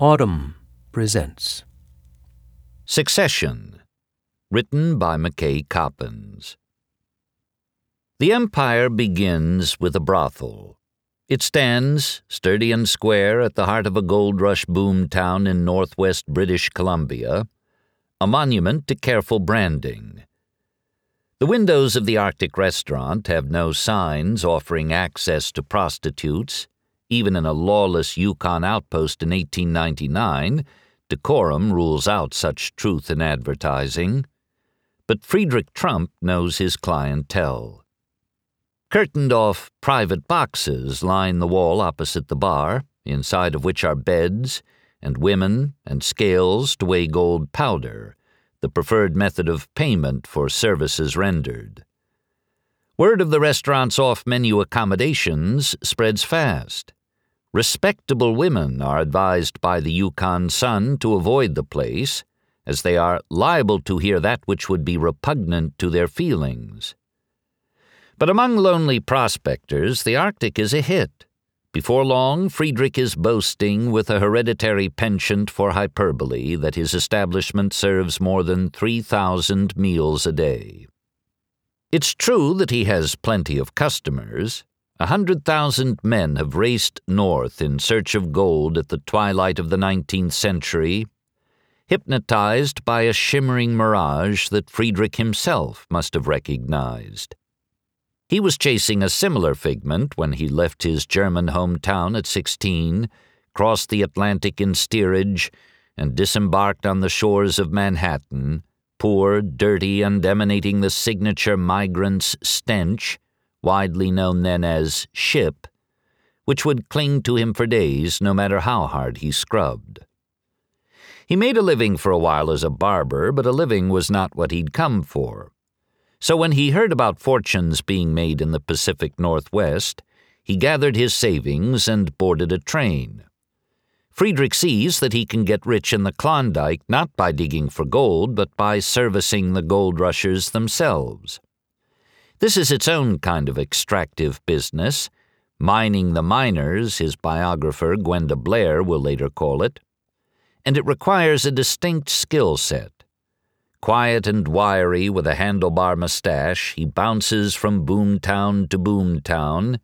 Autumn presents Succession, written by McKay Coppins. The empire begins with a brothel. It stands, sturdy and square, at the heart of a gold rush boom town in northwest British Columbia, a monument to careful branding. The windows of the Arctic restaurant have no signs offering access to prostitutes. Even in a lawless Yukon outpost in 1899, decorum rules out such truth in advertising. But Friedrich Trump knows his clientele. Curtained-off private boxes line the wall opposite the bar, inside of which are beds and women and scales to weigh gold powder, the preferred method of payment for services rendered. Word of the restaurant's off-menu accommodations spreads fast. Respectable women are advised by the Yukon Sun to avoid the place, as they are liable to hear that which would be repugnant to their feelings. But among lonely prospectors, the Arctic is a hit. Before long, Friedrich is boasting with a hereditary penchant for hyperbole that his establishment serves more than 3,000 meals a day. It's true that he has plenty of customers. 100,000 men have raced north in search of gold at the twilight of the 19th century, hypnotized by a shimmering mirage that Friedrich himself must have recognized. He was chasing a similar figment when he left his German hometown at 16, crossed the Atlantic in steerage, and disembarked on the shores of Manhattan, poor, dirty, and emanating the signature migrant's stench, widely known then as ship, which would cling to him for days no matter how hard he scrubbed. He made a living for a while as a barber, but a living was not what he'd come for. So when he heard about fortunes being made in the Pacific Northwest, he gathered his savings and boarded a train. Friedrich sees that he can get rich in the Klondike not by digging for gold, but by servicing the gold rushers themselves. This is its own kind of extractive business. Mining the miners, his biographer Gwenda Blair will later call it, and it requires a distinct skill set. Quiet and wiry with a handlebar mustache, he bounces from boomtown to boomtown,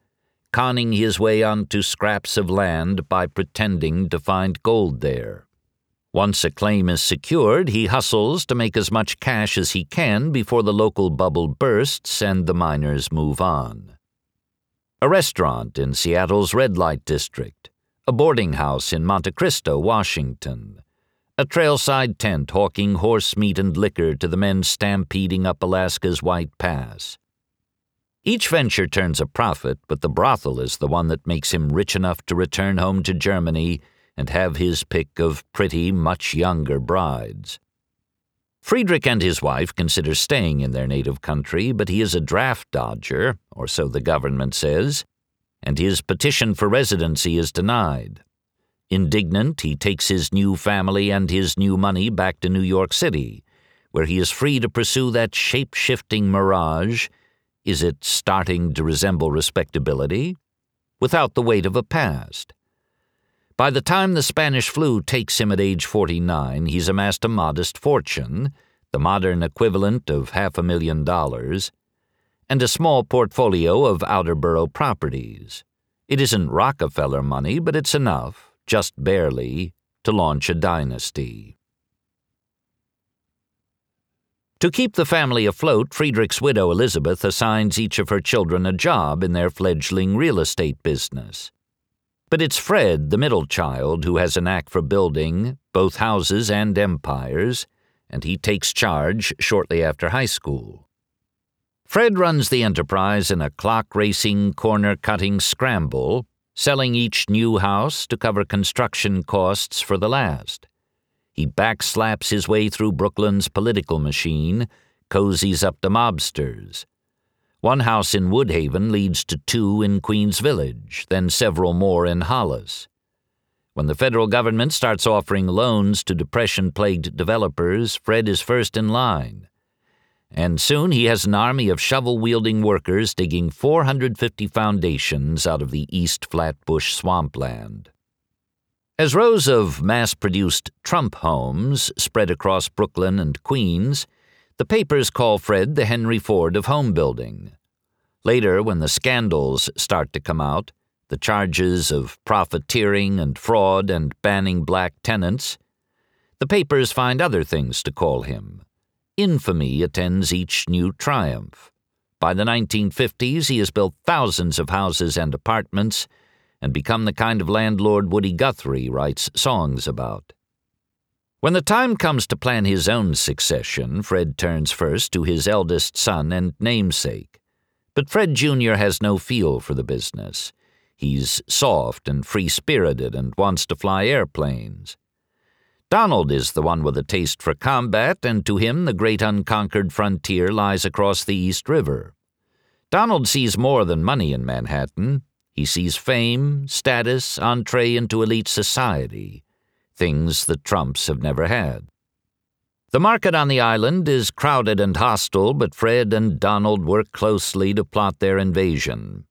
conning his way onto scraps of land by pretending to find gold there. Once a claim is secured, he hustles to make as much cash as he can before the local bubble bursts and the miners move on. A restaurant in Seattle's red light district, a boarding house in Monte Cristo, Washington, a trailside tent hawking horse meat and liquor to the men stampeding up Alaska's White Pass. Each venture turns a profit, but the brothel is the one that makes him rich enough to return home to Germany and have his pick of pretty, much younger brides. Friedrich and his wife consider staying in their native country, but he is a draft dodger, or so the government says, and his petition for residency is denied. Indignant, he takes his new family and his new money back to New York City, where he is free to pursue that shape-shifting mirage. Is it starting to resemble respectability? Without the weight of a past. By the time the Spanish flu takes him at age 49, he's amassed a modest fortune, the modern equivalent of $500,000, and a small portfolio of outer borough properties. It isn't Rockefeller money, but it's enough, just barely, to launch a dynasty. To keep the family afloat, Friedrich's widow Elizabeth assigns each of her children a job in their fledgling real estate business. But it's Fred, the middle child, who has a knack for building both houses and empires, and he takes charge shortly after high school. Fred runs the enterprise in a clock-racing, corner-cutting scramble, selling each new house to cover construction costs for the last. He backslaps his way through Brooklyn's political machine, cozies up to mobsters. One house in Woodhaven leads to two in Queens Village, then several more in Hollis. When the federal government starts offering loans to depression-plagued developers, Fred is first in line. And soon he has an army of shovel-wielding workers digging 450 foundations out of the East Flatbush swampland. As rows of mass-produced Trump homes spread across Brooklyn and Queens, the papers call Fred the Henry Ford of home building. Later, when the scandals start to come out, the charges of profiteering and fraud and banning black tenants, the papers find other things to call him. Infamy attends each new triumph. By the 1950s, he has built thousands of houses and apartments and become the kind of landlord Woody Guthrie writes songs about. When the time comes to plan his own succession, Fred turns first to his eldest son and namesake. But Fred Jr. has no feel for the business. He's soft and free-spirited and wants to fly airplanes. Donald is the one with a taste for combat, and to him the great unconquered frontier lies across the East River. Donald sees more than money in Manhattan. He sees fame, status, entree into elite society, things the Trumps have never had. The market on the island is crowded and hostile, but Fred and Donald work closely to plot their invasion.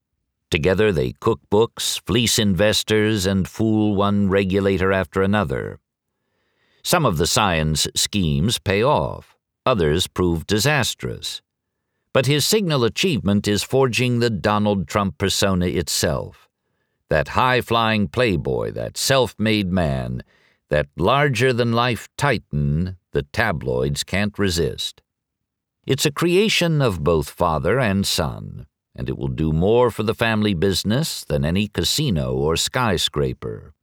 Together they cook books, fleece investors, and fool one regulator after another. Some of the scion's schemes pay off. Others prove disastrous. But his signal achievement is forging the Donald Trump persona itself. That high-flying playboy, that self-made man, that larger-than-life titan the tabloids can't resist. It's a creation of both father and son, and it will do more for the family business than any casino or skyscraper.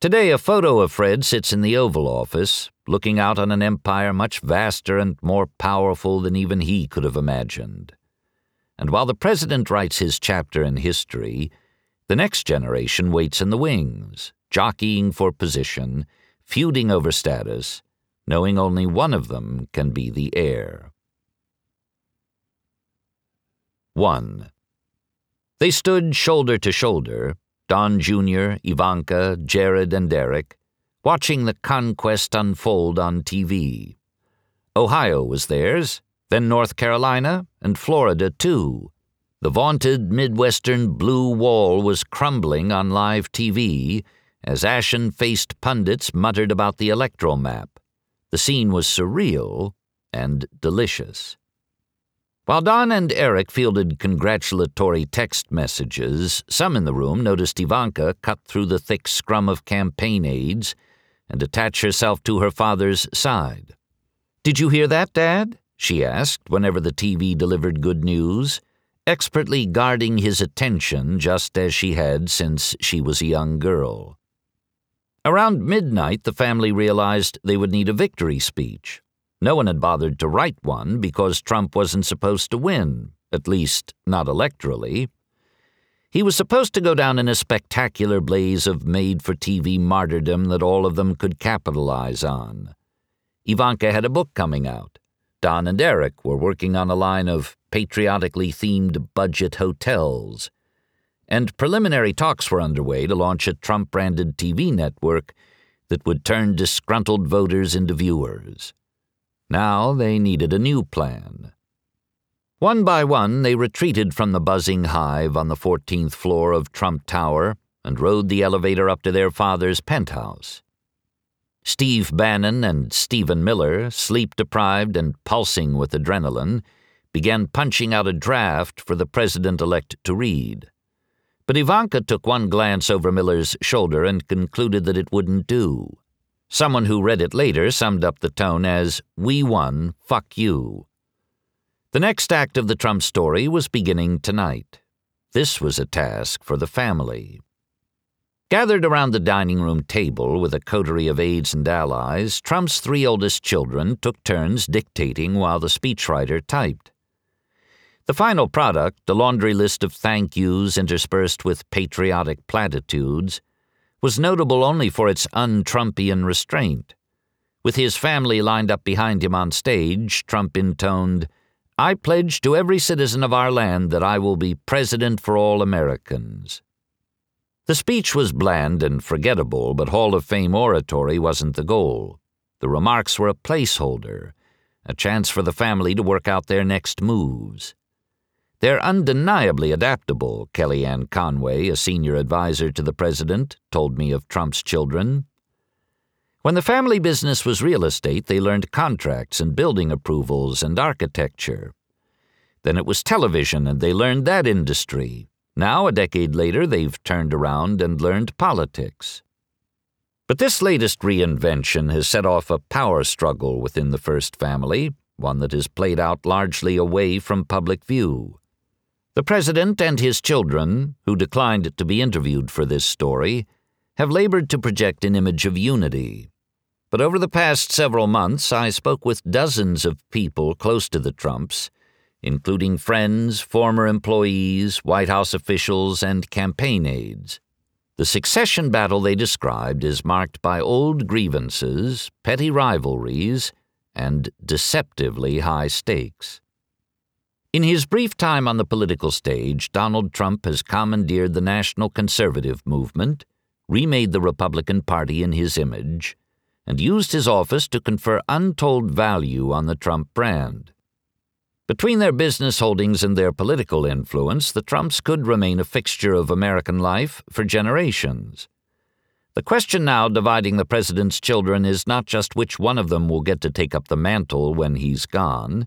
Today, a photo of Fred sits in the Oval Office, looking out on an empire much vaster and more powerful than even he could have imagined. And while the president writes his chapter in history, the next generation waits in the wings, jockeying for position, feuding over status, knowing only one of them can be the heir. 1. They stood shoulder to shoulder, Don Jr., Ivanka, Jared, and Derek, watching the conquest unfold on TV. Ohio was theirs, then North Carolina, and Florida, too. The vaunted Midwestern blue wall was crumbling on live TV as ashen-faced pundits muttered about the electoral map. The scene was surreal and delicious. While Don and Eric fielded congratulatory text messages, some in the room noticed Ivanka cut through the thick scrum of campaign aides and attach herself to her father's side. "Did you hear that, Dad?" she asked whenever the TV delivered good news, expertly guarding his attention just as she had since she was a young girl. Around midnight, the family realized they would need a victory speech. No one had bothered to write one because Trump wasn't supposed to win, at least not electorally. He was supposed to go down in a spectacular blaze of made-for-TV martyrdom that all of them could capitalize on. Ivanka had a book coming out. Don and Eric were working on a line of patriotically-themed budget hotels. And preliminary talks were underway to launch a Trump-branded TV network that would turn disgruntled voters into viewers. Now they needed a new plan. One by one, they retreated from the buzzing hive on the 14th floor of Trump Tower and rode the elevator up to their father's penthouse. Steve Bannon and Stephen Miller, sleep-deprived and pulsing with adrenaline, began punching out a draft for the president-elect to read. But Ivanka took one glance over Miller's shoulder and concluded that it wouldn't do. Someone who read it later summed up the tone as, "We won, fuck you." The next act of the Trump story was beginning tonight. This was a task for the family. Gathered around the dining room table with a coterie of aides and allies, Trump's three oldest children took turns dictating while the speechwriter typed. The final product, a laundry list of thank yous interspersed with patriotic platitudes, was notable only for its un-Trumpian restraint. With his family lined up behind him on stage, Trump intoned, "I pledge to every citizen of our land that I will be president for all Americans." The speech was bland and forgettable, but Hall of Fame oratory wasn't the goal. The remarks were a placeholder, a chance for the family to work out their next moves. They're undeniably adaptable, Kellyanne Conway, a senior advisor to the president, told me of Trump's children. When the family business was real estate, they learned contracts and building approvals and architecture. Then it was television, and they learned that industry. Now, a decade later, they've turned around and learned politics. But this latest reinvention has set off a power struggle within the first family, one that has played out largely away from public view. The president and his children, who declined to be interviewed for this story, have labored to project an image of unity. But over the past several months, I spoke with dozens of people close to the Trumps, including friends, former employees, White House officials, and campaign aides. The succession battle they described is marked by old grievances, petty rivalries, and deceptively high stakes. In his brief time on the political stage, Donald Trump has commandeered the national conservative movement, remade the Republican Party in his image, and used his office to confer untold value on the Trump brand. Between their business holdings and their political influence, the Trumps could remain a fixture of American life for generations. The question now dividing the president's children is not just which one of them will get to take up the mantle when he's gone,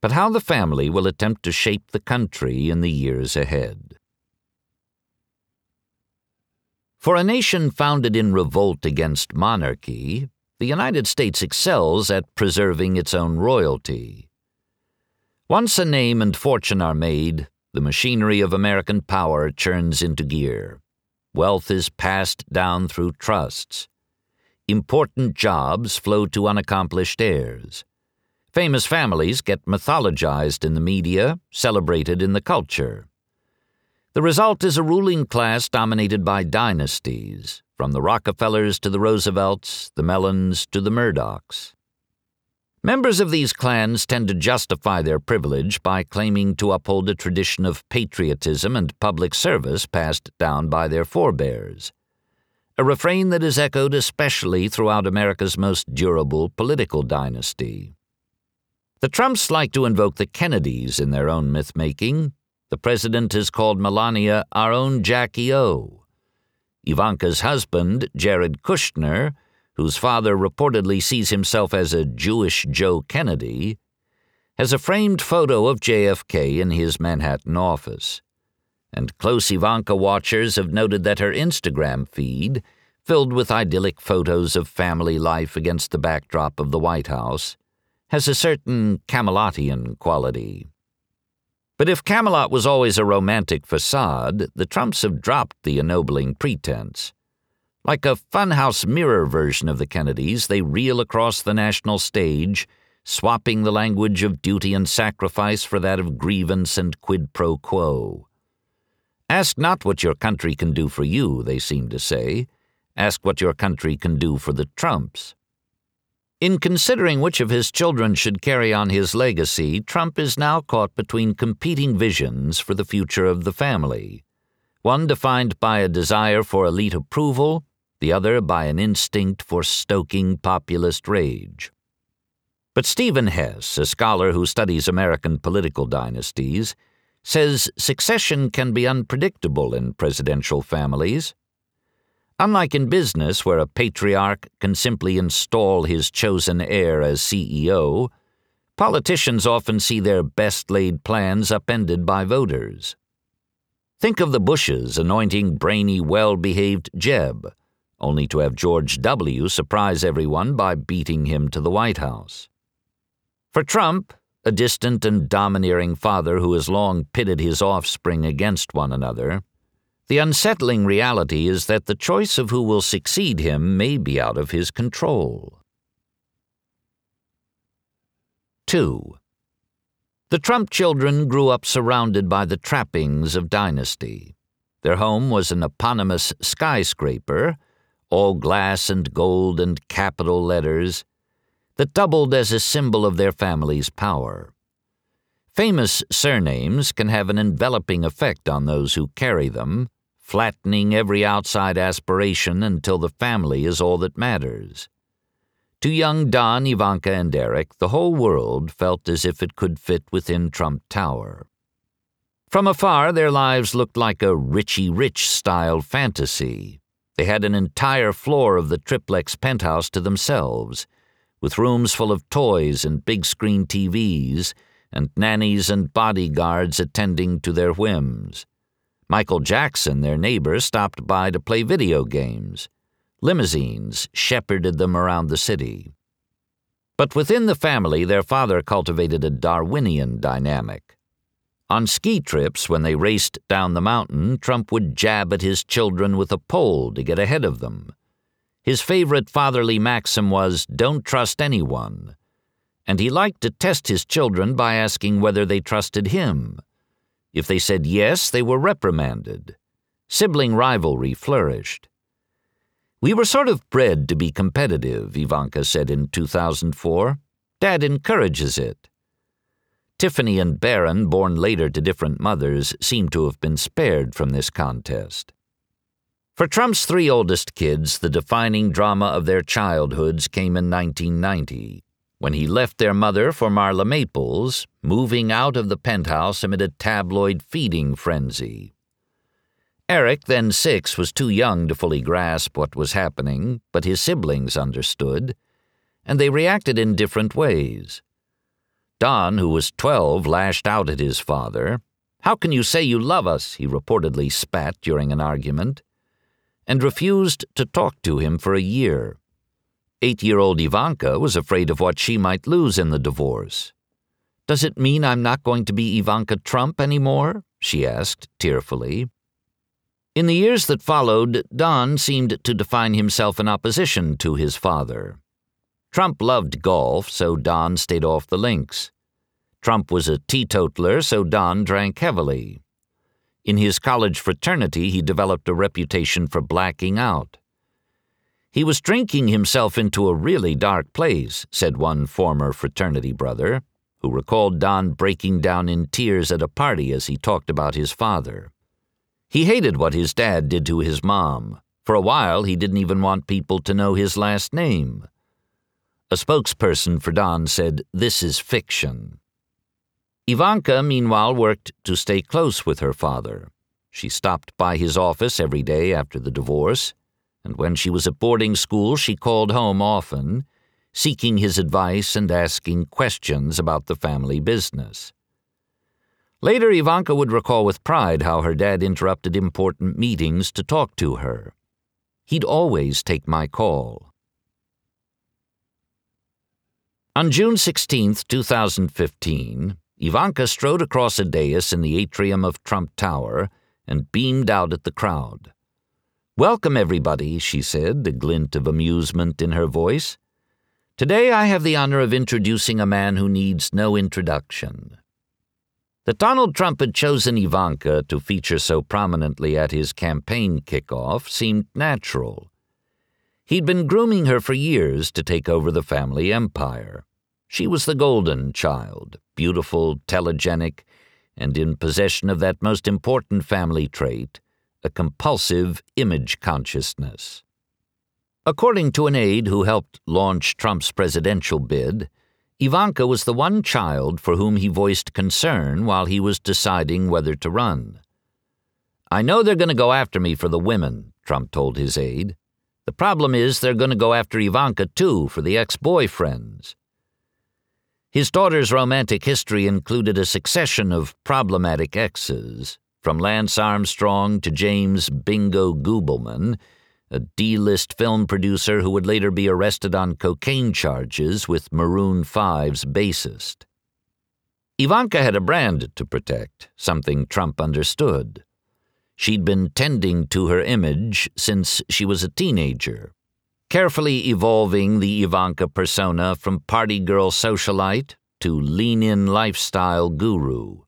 but how the family will attempt to shape the country in the years ahead. For a nation founded in revolt against monarchy, the United States excels at preserving its own royalty. Once a name and fortune are made, the machinery of American power churns into gear. Wealth is passed down through trusts. Important jobs flow to unaccomplished heirs. Famous families get mythologized in the media, celebrated in the culture. The result is a ruling class dominated by dynasties, from the Rockefellers to the Roosevelts, the Mellons to the Murdochs. Members of these clans tend to justify their privilege by claiming to uphold a tradition of patriotism and public service passed down by their forebears, a refrain that is echoed especially throughout America's most durable political dynasty. The Trumps like to invoke the Kennedys in their own myth-making. The president has called Melania our own Jackie O. Ivanka's husband, Jared Kushner, whose father reportedly sees himself as a Jewish Joe Kennedy, has a framed photo of JFK in his Manhattan office. And close Ivanka watchers have noted that her Instagram feed, filled with idyllic photos of family life against the backdrop of the White House, has a certain Camelotian quality. But if Camelot was always a romantic facade, the Trumps have dropped the ennobling pretense. Like a funhouse mirror version of the Kennedys, they reel across the national stage, swapping the language of duty and sacrifice for that of grievance and quid pro quo. Ask not what your country can do for you, they seem to say. Ask what your country can do for the Trumps. In considering which of his children should carry on his legacy, Trump is now caught between competing visions for the future of the family, one defined by a desire for elite approval, the other by an instinct for stoking populist rage. But Stephen Hess, a scholar who studies American political dynasties, says succession can be unpredictable in presidential families. Unlike in business, where a patriarch can simply install his chosen heir as CEO, politicians often see their best-laid plans upended by voters. Think of the Bushes anointing brainy, well-behaved Jeb, only to have George W. surprise everyone by beating him to the White House. For Trump, a distant and domineering father who has long pitted his offspring against one another, the unsettling reality is that the choice of who will succeed him may be out of his control. 2. The Trump children grew up surrounded by the trappings of dynasty. Their home was an eponymous skyscraper, all glass and gold and capital letters, that doubled as a symbol of their family's power. Famous surnames can have an enveloping effect on those who carry them, flattening every outside aspiration until the family is all that matters. To young Don, Ivanka, and Eric, the whole world felt as if it could fit within Trump Tower. From afar, their lives looked like a Richie Rich-style fantasy. They had an entire floor of the triplex penthouse to themselves, with rooms full of toys and big-screen TVs, and nannies and bodyguards attending to their whims. Michael Jackson, their neighbor, stopped by to play video games. Limousines shepherded them around the city. But within the family, their father cultivated a Darwinian dynamic. On ski trips, when they raced down the mountain, Trump would jab at his children with a pole to get ahead of them. His favorite fatherly maxim was, "Don't trust anyone." And he liked to test his children by asking whether they trusted him. If they said yes, they were reprimanded. Sibling rivalry flourished. "We were sort of bred to be competitive," Ivanka said in 2004. "Dad encourages it." Tiffany and Barron, born later to different mothers, seem to have been spared from this contest. For Trump's three oldest kids, the defining drama of their childhoods came in 1990, when he left their mother for Marla Maples, moving out of the penthouse amid a tabloid feeding frenzy. Eric, then 6, was too young to fully grasp what was happening, but his siblings understood, and they reacted in different ways. Don, who was 12, lashed out at his father. "How can you say you love us?" he reportedly spat during an argument, and refused to talk to him for a year. 8-year-old Ivanka was afraid of what she might lose in the divorce. "Does it mean I'm not going to be Ivanka Trump anymore?" she asked tearfully. In the years that followed, Don seemed to define himself in opposition to his father. Trump loved golf, so Don stayed off the links. Trump was a teetotaler, so Don drank heavily. In his college fraternity, he developed a reputation for blacking out. "He was drinking himself into a really dark place," said one former fraternity brother, who recalled Don breaking down in tears at a party as he talked about his father. He hated what his dad did to his mom. For a while, he didn't even want people to know his last name. A spokesperson for Don said, "This is fiction." Ivanka, meanwhile, worked to stay close with her father. She stopped by his office every day after the divorce, and when she was at boarding school, she called home often, seeking his advice and asking questions about the family business. Later, Ivanka would recall with pride how her dad interrupted important meetings to talk to her. "He'd always take my call." On June 16, 2015, Ivanka strode across a dais in the atrium of Trump Tower and beamed out at the crowd. "Welcome, everybody," she said, a glint of amusement in her voice. "Today I have the honor of introducing a man who needs no introduction." That Donald Trump had chosen Ivanka to feature so prominently at his campaign kickoff seemed natural. He'd been grooming her for years to take over the family empire. She was the golden child, beautiful, telegenic, and in possession of that most important family trait, a compulsive image consciousness. According to an aide who helped launch Trump's presidential bid, Ivanka was the one child for whom he voiced concern while he was deciding whether to run. "I know they're going to go after me for the women," Trump told his aide. "The problem is they're going to go after Ivanka, too, for the ex-boyfriends." His daughter's romantic history included a succession of problematic exes, from Lance Armstrong to James Bingo Goobleman, a D-list film producer who would later be arrested on cocaine charges with Maroon 5's bassist. Ivanka had a brand to protect, something Trump understood. She'd been tending to her image since she was a teenager, carefully evolving the Ivanka persona from party girl socialite to lean-in lifestyle guru.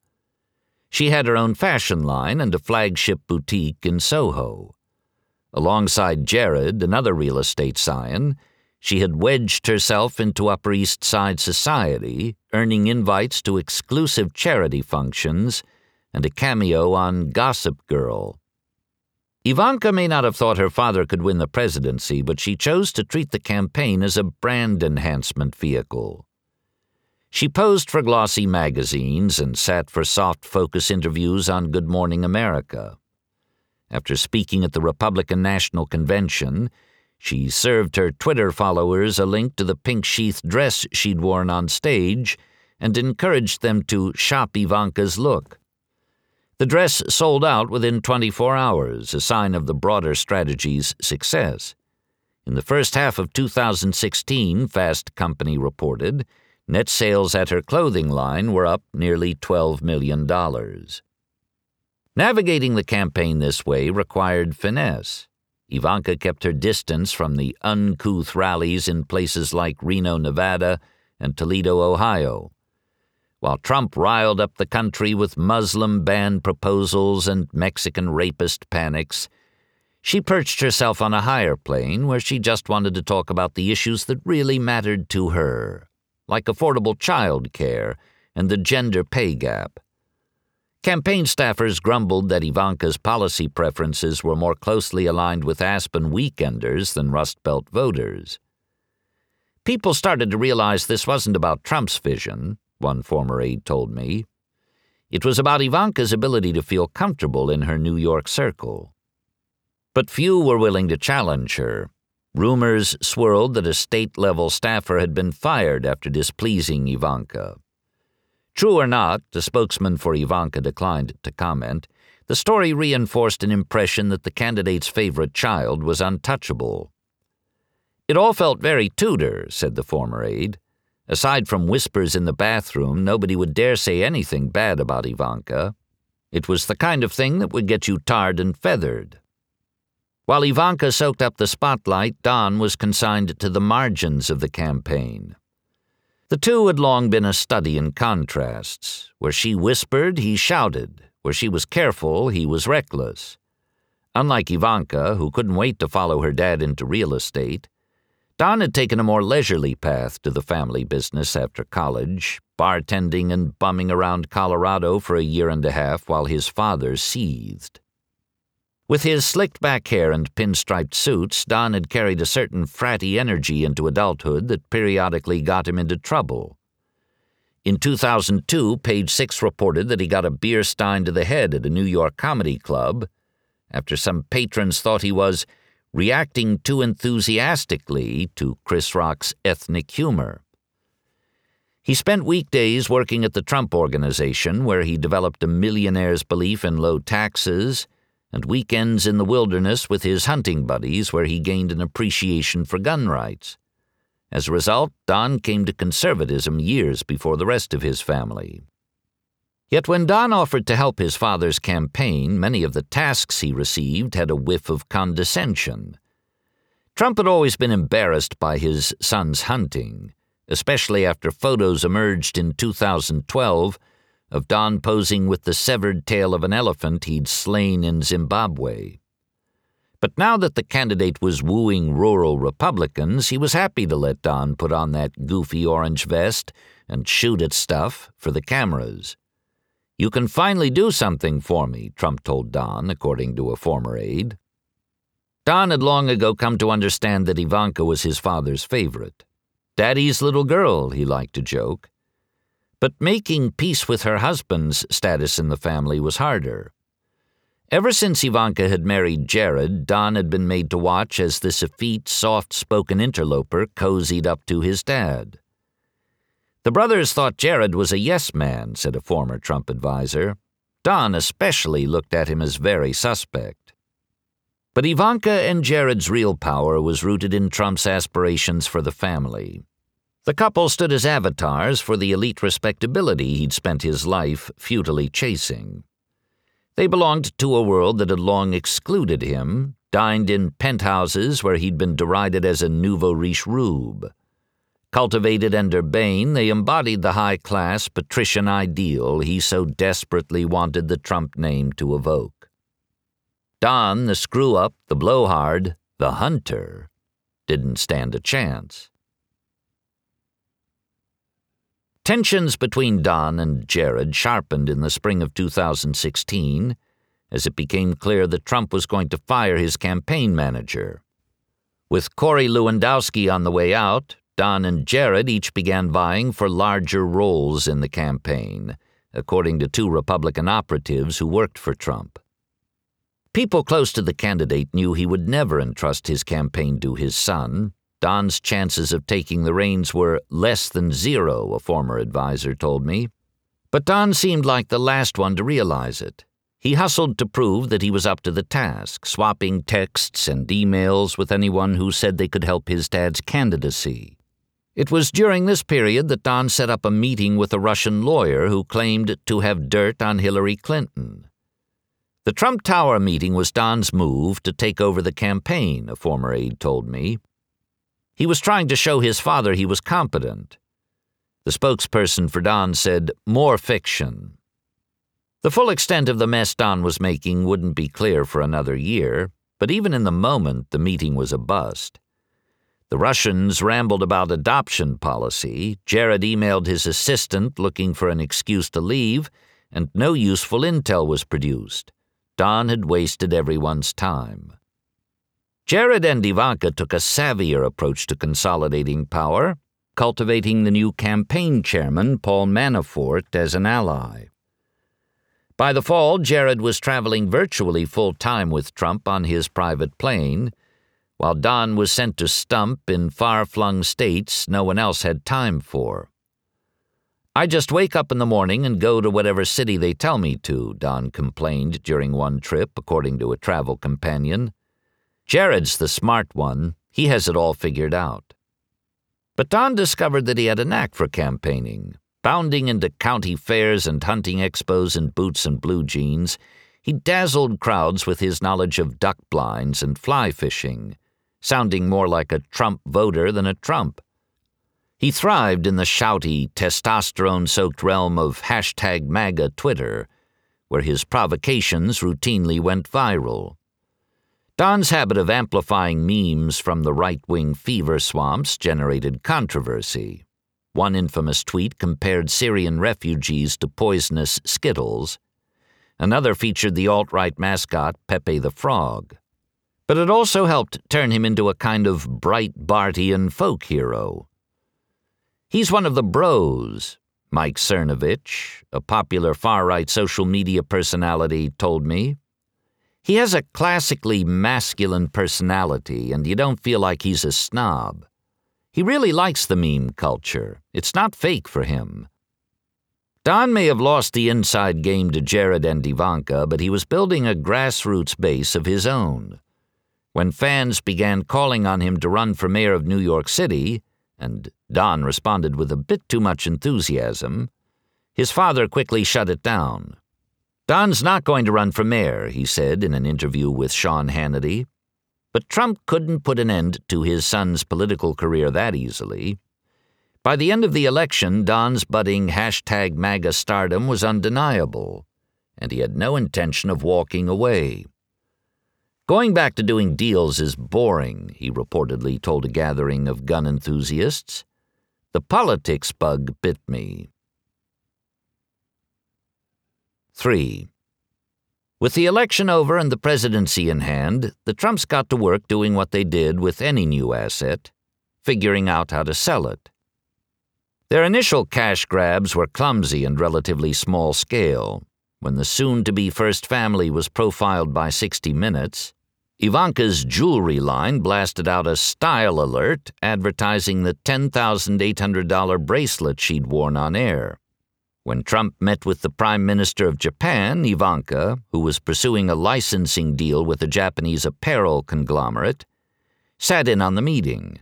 She had her own fashion line and a flagship boutique in Soho. Alongside Jared, another real estate scion, she had wedged herself into Upper East Side society, earning invites to exclusive charity functions and a cameo on Gossip Girl. Ivanka may not have thought her father could win the presidency, but she chose to treat the campaign as a brand enhancement vehicle. She posed for glossy magazines and sat for soft focus interviews on Good Morning America. After speaking at the Republican National Convention, she served her Twitter followers a link to the pink sheath dress she'd worn on stage and encouraged them to shop Ivanka's look. The dress sold out within 24 hours, a sign of the broader strategy's success. In the first half of 2016, Fast Company reported, net sales at her clothing line were up nearly $12 million. Navigating the campaign this way required finesse. Ivanka kept her distance from the uncouth rallies in places like Reno, Nevada, and Toledo, Ohio, while Trump riled up the country with Muslim ban proposals and Mexican rapist panics. She perched herself on a higher plane where she just wanted to talk about the issues that really mattered to her, like affordable child care and the gender pay gap. Campaign staffers grumbled that Ivanka's policy preferences were more closely aligned with Aspen weekenders than Rust Belt voters. People started to realize this wasn't about Trump's vision, one former aide told me. It was about Ivanka's ability to feel comfortable in her New York circle. But few were willing to challenge her. Rumors swirled that a state-level staffer had been fired after displeasing Ivanka. True or not, the spokesman for Ivanka declined to comment. The story reinforced an impression that the candidate's favorite child was untouchable. It all felt very Tudor, said the former aide. Aside from whispers in the bathroom, nobody would dare say anything bad about Ivanka. It was the kind of thing that would get you tarred and feathered. While Ivanka soaked up the spotlight, Don was consigned to the margins of the campaign. The two had long been a study in contrasts. Where she whispered, he shouted. Where she was careful, he was reckless. Unlike Ivanka, who couldn't wait to follow her dad into real estate, Don had taken a more leisurely path to the family business after college, bartending and bumming around Colorado for a year and a half while his father seethed. With his slicked-back hair and pinstriped suits, Don had carried a certain fratty energy into adulthood that periodically got him into trouble. In 2002, Page Six reported that he got a beer stein to the head at a New York comedy club after some patrons thought he was reacting too enthusiastically to Chris Rock's ethnic humor. He spent weekdays working at the Trump Organization, where he developed a millionaire's belief in low taxes, and weekends in the wilderness with his hunting buddies where he gained an appreciation for gun rights. As a result, Don came to conservatism years before the rest of his family. Yet when Don offered to help his father's campaign, many of the tasks he received had a whiff of condescension. Trump had always been embarrassed by his son's hunting, especially after photos emerged in 2012 of Don posing with the severed tail of an elephant he'd slain in Zimbabwe. But now that the candidate was wooing rural Republicans, he was happy to let Don put on that goofy orange vest and shoot at stuff for the cameras. "You can finally do something for me," Trump told Don, according to a former aide. Don had long ago come to understand that Ivanka was his father's favorite. "Daddy's little girl," he liked to joke. But making peace with her husband's status in the family was harder. Ever since Ivanka had married Jared, Don had been made to watch as this effete, soft-spoken interloper cozied up to his dad. "The brothers thought Jared was a yes man," said a former Trump advisor. Don especially looked at him as very suspect. But Ivanka and Jared's real power was rooted in Trump's aspirations for the family. The couple stood as avatars for the elite respectability he'd spent his life futilely chasing. They belonged to a world that had long excluded him, dined in penthouses where he'd been derided as a nouveau riche rube. Cultivated and urbane, they embodied the high-class patrician ideal he so desperately wanted the Trump name to evoke. Don, the screw-up, the blowhard, the hunter, didn't stand a chance. Tensions between Don and Jared sharpened in the spring of 2016 as it became clear that Trump was going to fire his campaign manager. With Corey Lewandowski on the way out, Don and Jared each began vying for larger roles in the campaign, according to two Republican operatives who worked for Trump. People close to the candidate knew he would never entrust his campaign to his son. Don's chances of taking the reins were less than zero, a former advisor told me. But Don seemed like the last one to realize it. He hustled to prove that he was up to the task, swapping texts and emails with anyone who said they could help his dad's candidacy. It was during this period that Don set up a meeting with a Russian lawyer who claimed to have dirt on Hillary Clinton. The Trump Tower meeting was Don's move to take over the campaign, a former aide told me. He was trying to show his father he was competent. The spokesperson for Don said, "More fiction." The full extent of the mess Don was making wouldn't be clear for another year, but even in the moment, the meeting was a bust. The Russians rambled about adoption policy, Jared emailed his assistant looking for an excuse to leave, and no useful intel was produced. Don had wasted everyone's time. Jared and Ivanka took a savvier approach to consolidating power, cultivating the new campaign chairman, Paul Manafort, as an ally. By the fall, Jared was traveling virtually full-time with Trump on his private plane, while Don was sent to stump in far-flung states no one else had time for. "I just wake up in the morning and go to whatever city they tell me to," Don complained during one trip, according to a travel companion. "Jared's the smart one. He has it all figured out." But Don discovered that he had a knack for campaigning. Bounding into county fairs and hunting expos in boots and blue jeans, he dazzled crowds with his knowledge of duck blinds and fly fishing, sounding more like a Trump voter than a Trump. He thrived in the shouty, testosterone-soaked realm of hashtag MAGA Twitter, where his provocations routinely went viral. Don's habit of amplifying memes from the right-wing fever swamps generated controversy. One infamous tweet compared Syrian refugees to poisonous Skittles. Another featured the alt-right mascot Pepe the Frog. But it also helped turn him into a kind of Breitbartian folk hero. "He's one of the bros," Mike Cernovich, a popular far-right social media personality, told me. "He has a classically masculine personality, and you don't feel like he's a snob. He really likes the meme culture. It's not fake for him." Don may have lost the inside game to Jared and Ivanka, but he was building a grassroots base of his own. When fans began calling on him to run for mayor of New York City, and Don responded with a bit too much enthusiasm, his father quickly shut it down. "Don's not going to run for mayor," he said in an interview with Sean Hannity. But Trump couldn't put an end to his son's political career that easily. By the end of the election, Don's budding hashtag MAGA stardom was undeniable, and he had no intention of walking away. "Going back to doing deals is boring," he reportedly told a gathering of gun enthusiasts. "The politics bug bit me." 3. With the election over and the presidency in hand, the Trumps got to work doing what they did with any new asset, figuring out how to sell it. Their initial cash grabs were clumsy and relatively small scale. When the soon-to-be first family was profiled by 60 Minutes, Ivanka's jewelry line blasted out a style alert advertising the $10,800 bracelet she'd worn on air. When Trump met with the Prime Minister of Japan, Ivanka, who was pursuing a licensing deal with a Japanese apparel conglomerate, sat in on the meeting.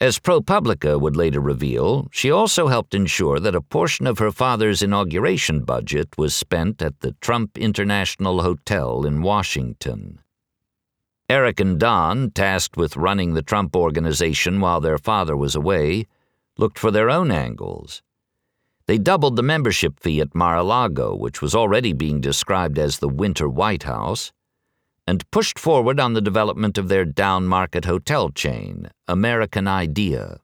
As ProPublica would later reveal, she also helped ensure that a portion of her father's inauguration budget was spent at the Trump International Hotel in Washington. Eric and Don, tasked with running the Trump organization while their father was away, looked for their own angles. They doubled the membership fee at Mar-a-Lago, which was already being described as the Winter White House, and pushed forward on the development of their down-market hotel chain, American Idea.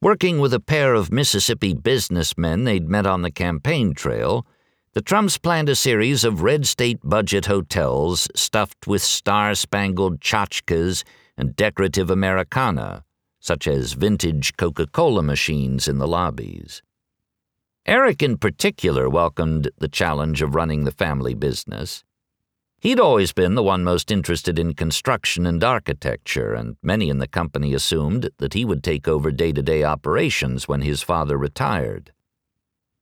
Working with a pair of Mississippi businessmen they'd met on the campaign trail, the Trumps planned a series of red state budget hotels stuffed with star-spangled tchotchkes and decorative Americana, such as vintage Coca-Cola machines in the lobbies. Eric in particular welcomed the challenge of running the family business. He'd always been the one most interested in construction and architecture, and many in the company assumed that he would take over day-to-day operations when his father retired.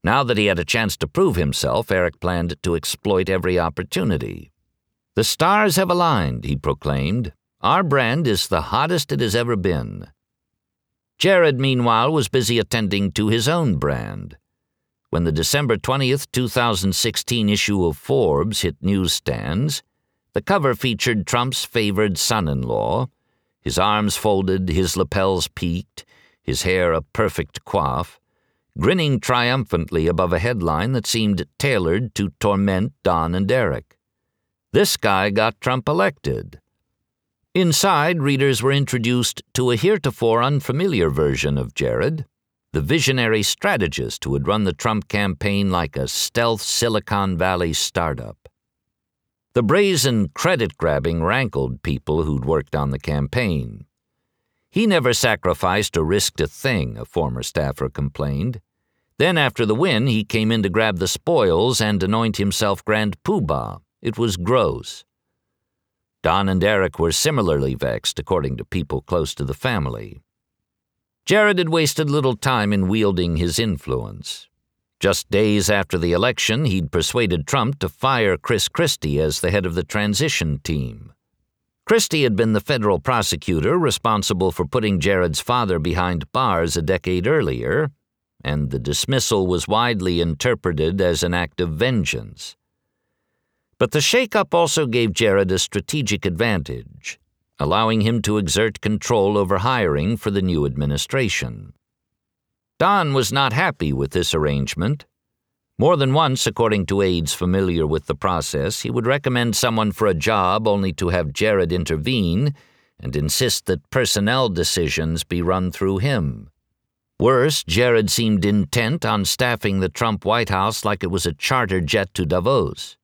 Now that he had a chance to prove himself, Eric planned to exploit every opportunity. "The stars have aligned," he proclaimed. "Our brand is the hottest it has ever been." Jared, meanwhile, was busy attending to his own brand. When the December 20th, 2016 issue of Forbes hit newsstands, the cover featured Trump's favored son-in-law, his arms folded, his lapels peaked, his hair a perfect coif, grinning triumphantly above a headline that seemed tailored to torment Don and Eric. "This guy got Trump elected." Inside, readers were introduced to a heretofore unfamiliar version of Jared, the visionary strategist who had run the Trump campaign like a stealth Silicon Valley startup. The brazen credit-grabbing rankled people who'd worked on the campaign. "He never sacrificed or risked a thing," a former staffer complained. "Then after the win, he came in to grab the spoils and anoint himself Grand Poobah. It was gross." Don and Eric were similarly vexed, according to people close to the family. Jared had wasted little time in wielding his influence. Just days after the election, he'd persuaded Trump to fire Chris Christie as the head of the transition team. Christie had been the federal prosecutor responsible for putting Jared's father behind bars a decade earlier, and the dismissal was widely interpreted as an act of vengeance. But the shakeup also gave Jared a strategic advantage, allowing him to exert control over hiring for the new administration. Don was not happy with this arrangement. More than once, according to aides familiar with the process, he would recommend someone for a job only to have Jared intervene and insist that personnel decisions be run through him. Worse, Jared seemed intent on staffing the Trump White House like it was a charter jet to Davos.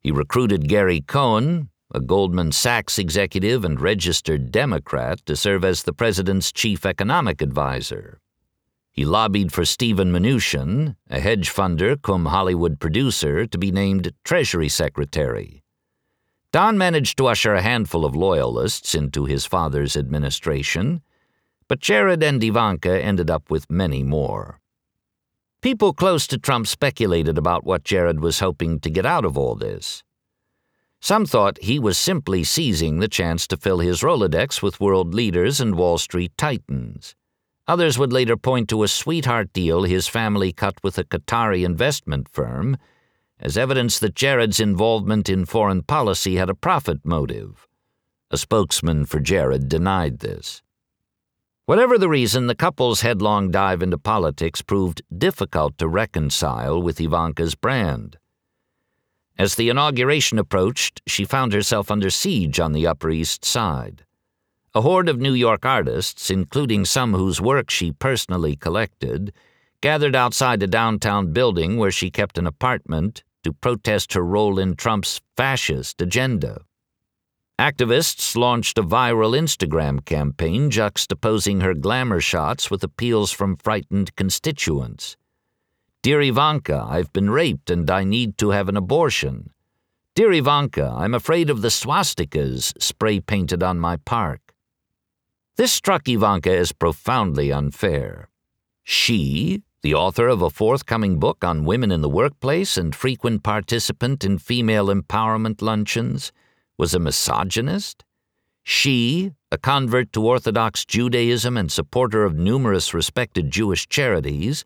He recruited Gary Cohen, a Goldman Sachs executive and registered Democrat, to serve as the president's chief economic advisor. He lobbied for Stephen Mnuchin, a hedge funder cum Hollywood producer, to be named Treasury Secretary. Don managed to usher a handful of loyalists into his father's administration, but Jared and Ivanka ended up with many more. People close to Trump speculated about what Jared was hoping to get out of all this. Some thought he was simply seizing the chance to fill his Rolodex with world leaders and Wall Street titans. Others would later point to a sweetheart deal his family cut with a Qatari investment firm as evidence that Jared's involvement in foreign policy had a profit motive. A spokesman for Jared denied this. Whatever the reason, the couple's headlong dive into politics proved difficult to reconcile with Ivanka's brand. As the inauguration approached, she found herself under siege on the Upper East Side. A horde of New York artists, including some whose work she personally collected, gathered outside a downtown building where she kept an apartment to protest her role in Trump's fascist agenda. Activists launched a viral Instagram campaign juxtaposing her glamour shots with appeals from frightened constituents. "Dear Ivanka, I've been raped and I need to have an abortion." "Dear Ivanka, I'm afraid of the swastikas spray-painted on my park." This struck Ivanka as profoundly unfair. She, the author of a forthcoming book on women in the workplace and frequent participant in female empowerment luncheons, was a misogynist? She, a convert to Orthodox Judaism and supporter of numerous respected Jewish charities,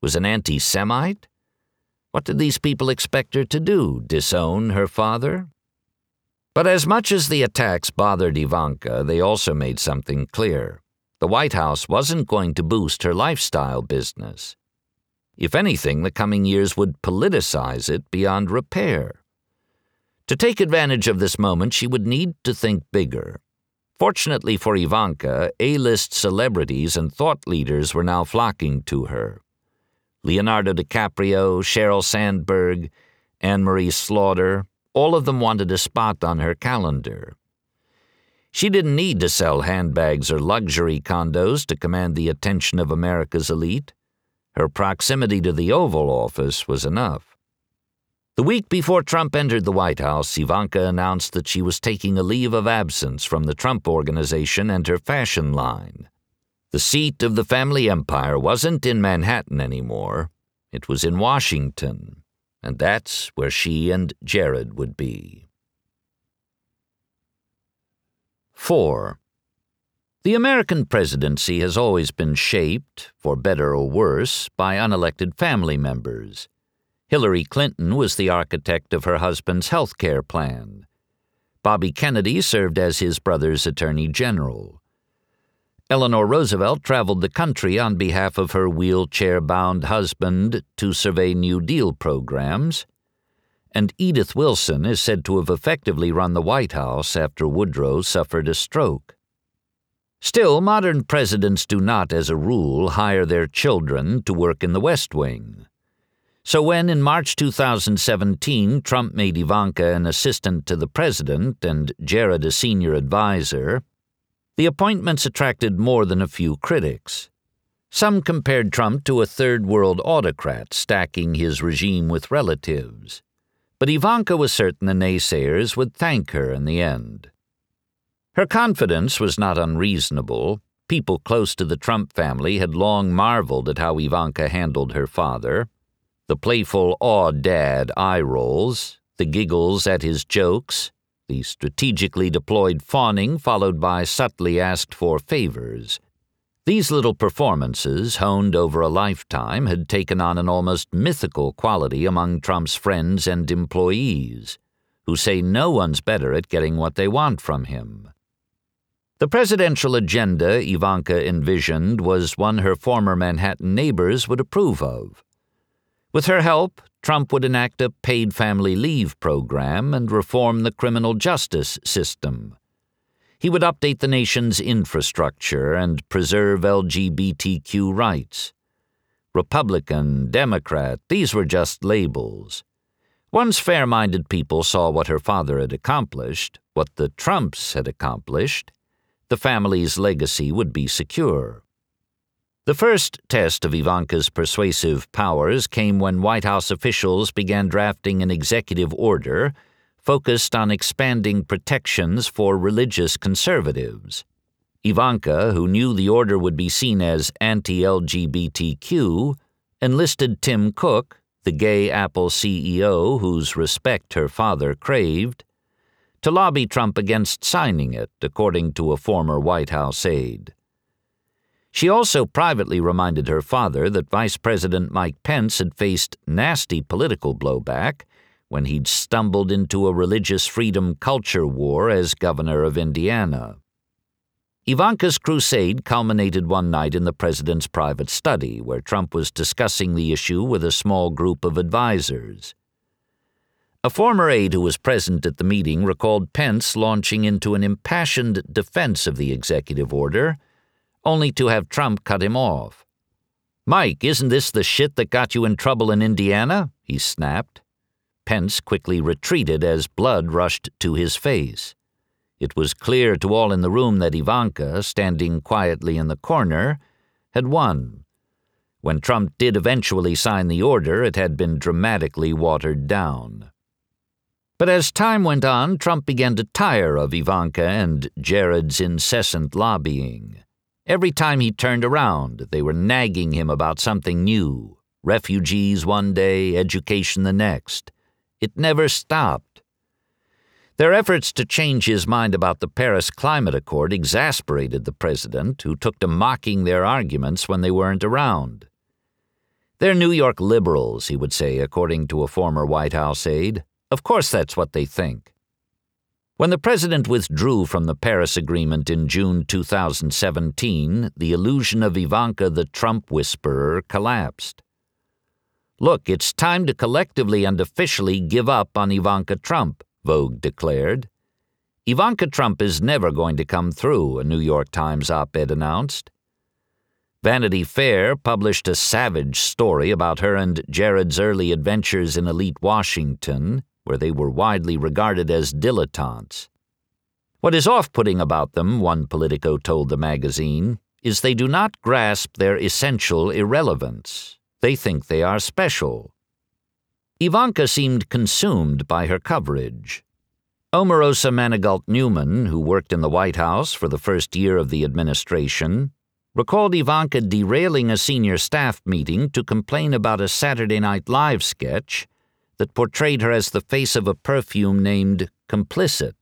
was an anti-Semite? What did these people expect her to do, disown her father? But as much as the attacks bothered Ivanka, they also made something clear. The White House wasn't going to boost her lifestyle business. If anything, the coming years would politicize it beyond repair. To take advantage of this moment, she would need to think bigger. Fortunately for Ivanka, A-list celebrities and thought leaders were now flocking to her. Leonardo DiCaprio, Sheryl Sandberg, Anne-Marie Slaughter, all of them wanted a spot on her calendar. She didn't need to sell handbags or luxury condos to command the attention of America's elite. Her proximity to the Oval Office was enough. The week before Trump entered the White House, Ivanka announced that she was taking a leave of absence from the Trump Organization and her fashion line. The seat of the family empire wasn't in Manhattan anymore. It was in Washington, and that's where she and Jared would be. 4. The American presidency has always been shaped, for better or worse, by unelected family members. Hillary Clinton was the architect of her husband's health care plan. Bobby Kennedy served as his brother's attorney general. Eleanor Roosevelt traveled the country on behalf of her wheelchair-bound husband to survey New Deal programs, and Edith Wilson is said to have effectively run the White House after Woodrow suffered a stroke. Still, modern presidents do not, as a rule, hire their children to work in the West Wing. So when, in March 2017, Trump made Ivanka an assistant to the president and Jared a senior advisor, the appointments attracted more than a few critics. Some compared Trump to a third-world autocrat stacking his regime with relatives. But Ivanka was certain the naysayers would thank her in the end. Her confidence was not unreasonable. People close to the Trump family had long marveled at how Ivanka handled her father. The playful, awed dad eye rolls, the giggles at his jokes, the strategically deployed fawning followed by subtly asked for favors. These little performances, honed over a lifetime, had taken on an almost mythical quality among Trump's friends and employees, who say no one's better at getting what they want from him. The presidential agenda Ivanka envisioned was one her former Manhattan neighbors would approve of. With her help, Trump would enact a paid family leave program and reform the criminal justice system. He would update the nation's infrastructure and preserve LGBTQ rights. Republican, Democrat, these were just labels. Once fair-minded people saw what her father had accomplished, what the Trumps had accomplished, the family's legacy would be secure. The first test of Ivanka's persuasive powers came when White House officials began drafting an executive order focused on expanding protections for religious conservatives. Ivanka, who knew the order would be seen as anti-LGBTQ, enlisted Tim Cook, the gay Apple CEO whose respect her father craved, to lobby Trump against signing it, according to a former White House aide. She also privately reminded her father that Vice President Mike Pence had faced nasty political blowback when he'd stumbled into a religious freedom culture war as governor of Indiana. Ivanka's crusade culminated one night in the president's private study, where Trump was discussing the issue with a small group of advisors. A former aide who was present at the meeting recalled Pence launching into an impassioned defense of the executive order, only to have Trump cut him off. "Mike, isn't this the shit that got you in trouble in Indiana?" he snapped. Pence quickly retreated as blood rushed to his face. It was clear to all in the room that Ivanka, standing quietly in the corner, had won. When Trump did eventually sign the order, it had been dramatically watered down. But as time went on, Trump began to tire of Ivanka and Jared's incessant lobbying. Every time he turned around, they were nagging him about something new. Refugees one day, education the next. It never stopped. Their efforts to change his mind about the Paris Climate Accord exasperated the president, who took to mocking their arguments when they weren't around. "They're New York liberals," he would say, according to a former White House aide. "Of course that's what they think." When the president withdrew from the Paris Agreement in June 2017, the illusion of Ivanka the Trump whisperer collapsed. "Look, it's time to collectively and officially give up on Ivanka Trump," Vogue declared. "Ivanka Trump is never going to come through," a New York Times op-ed announced. Vanity Fair published a savage story about her and Jared's early adventures in elite Washington, where they were widely regarded as dilettantes. What is off-putting about them, one Politico told the magazine, is they do not grasp their essential irrelevance. They think they are special. Ivanka seemed consumed by her coverage. Omarosa Manigault-Newman, who worked in the White House for the first year of the administration, recalled Ivanka derailing a senior staff meeting to complain about a Saturday Night Live sketch that portrayed her as the face of a perfume named Complicit.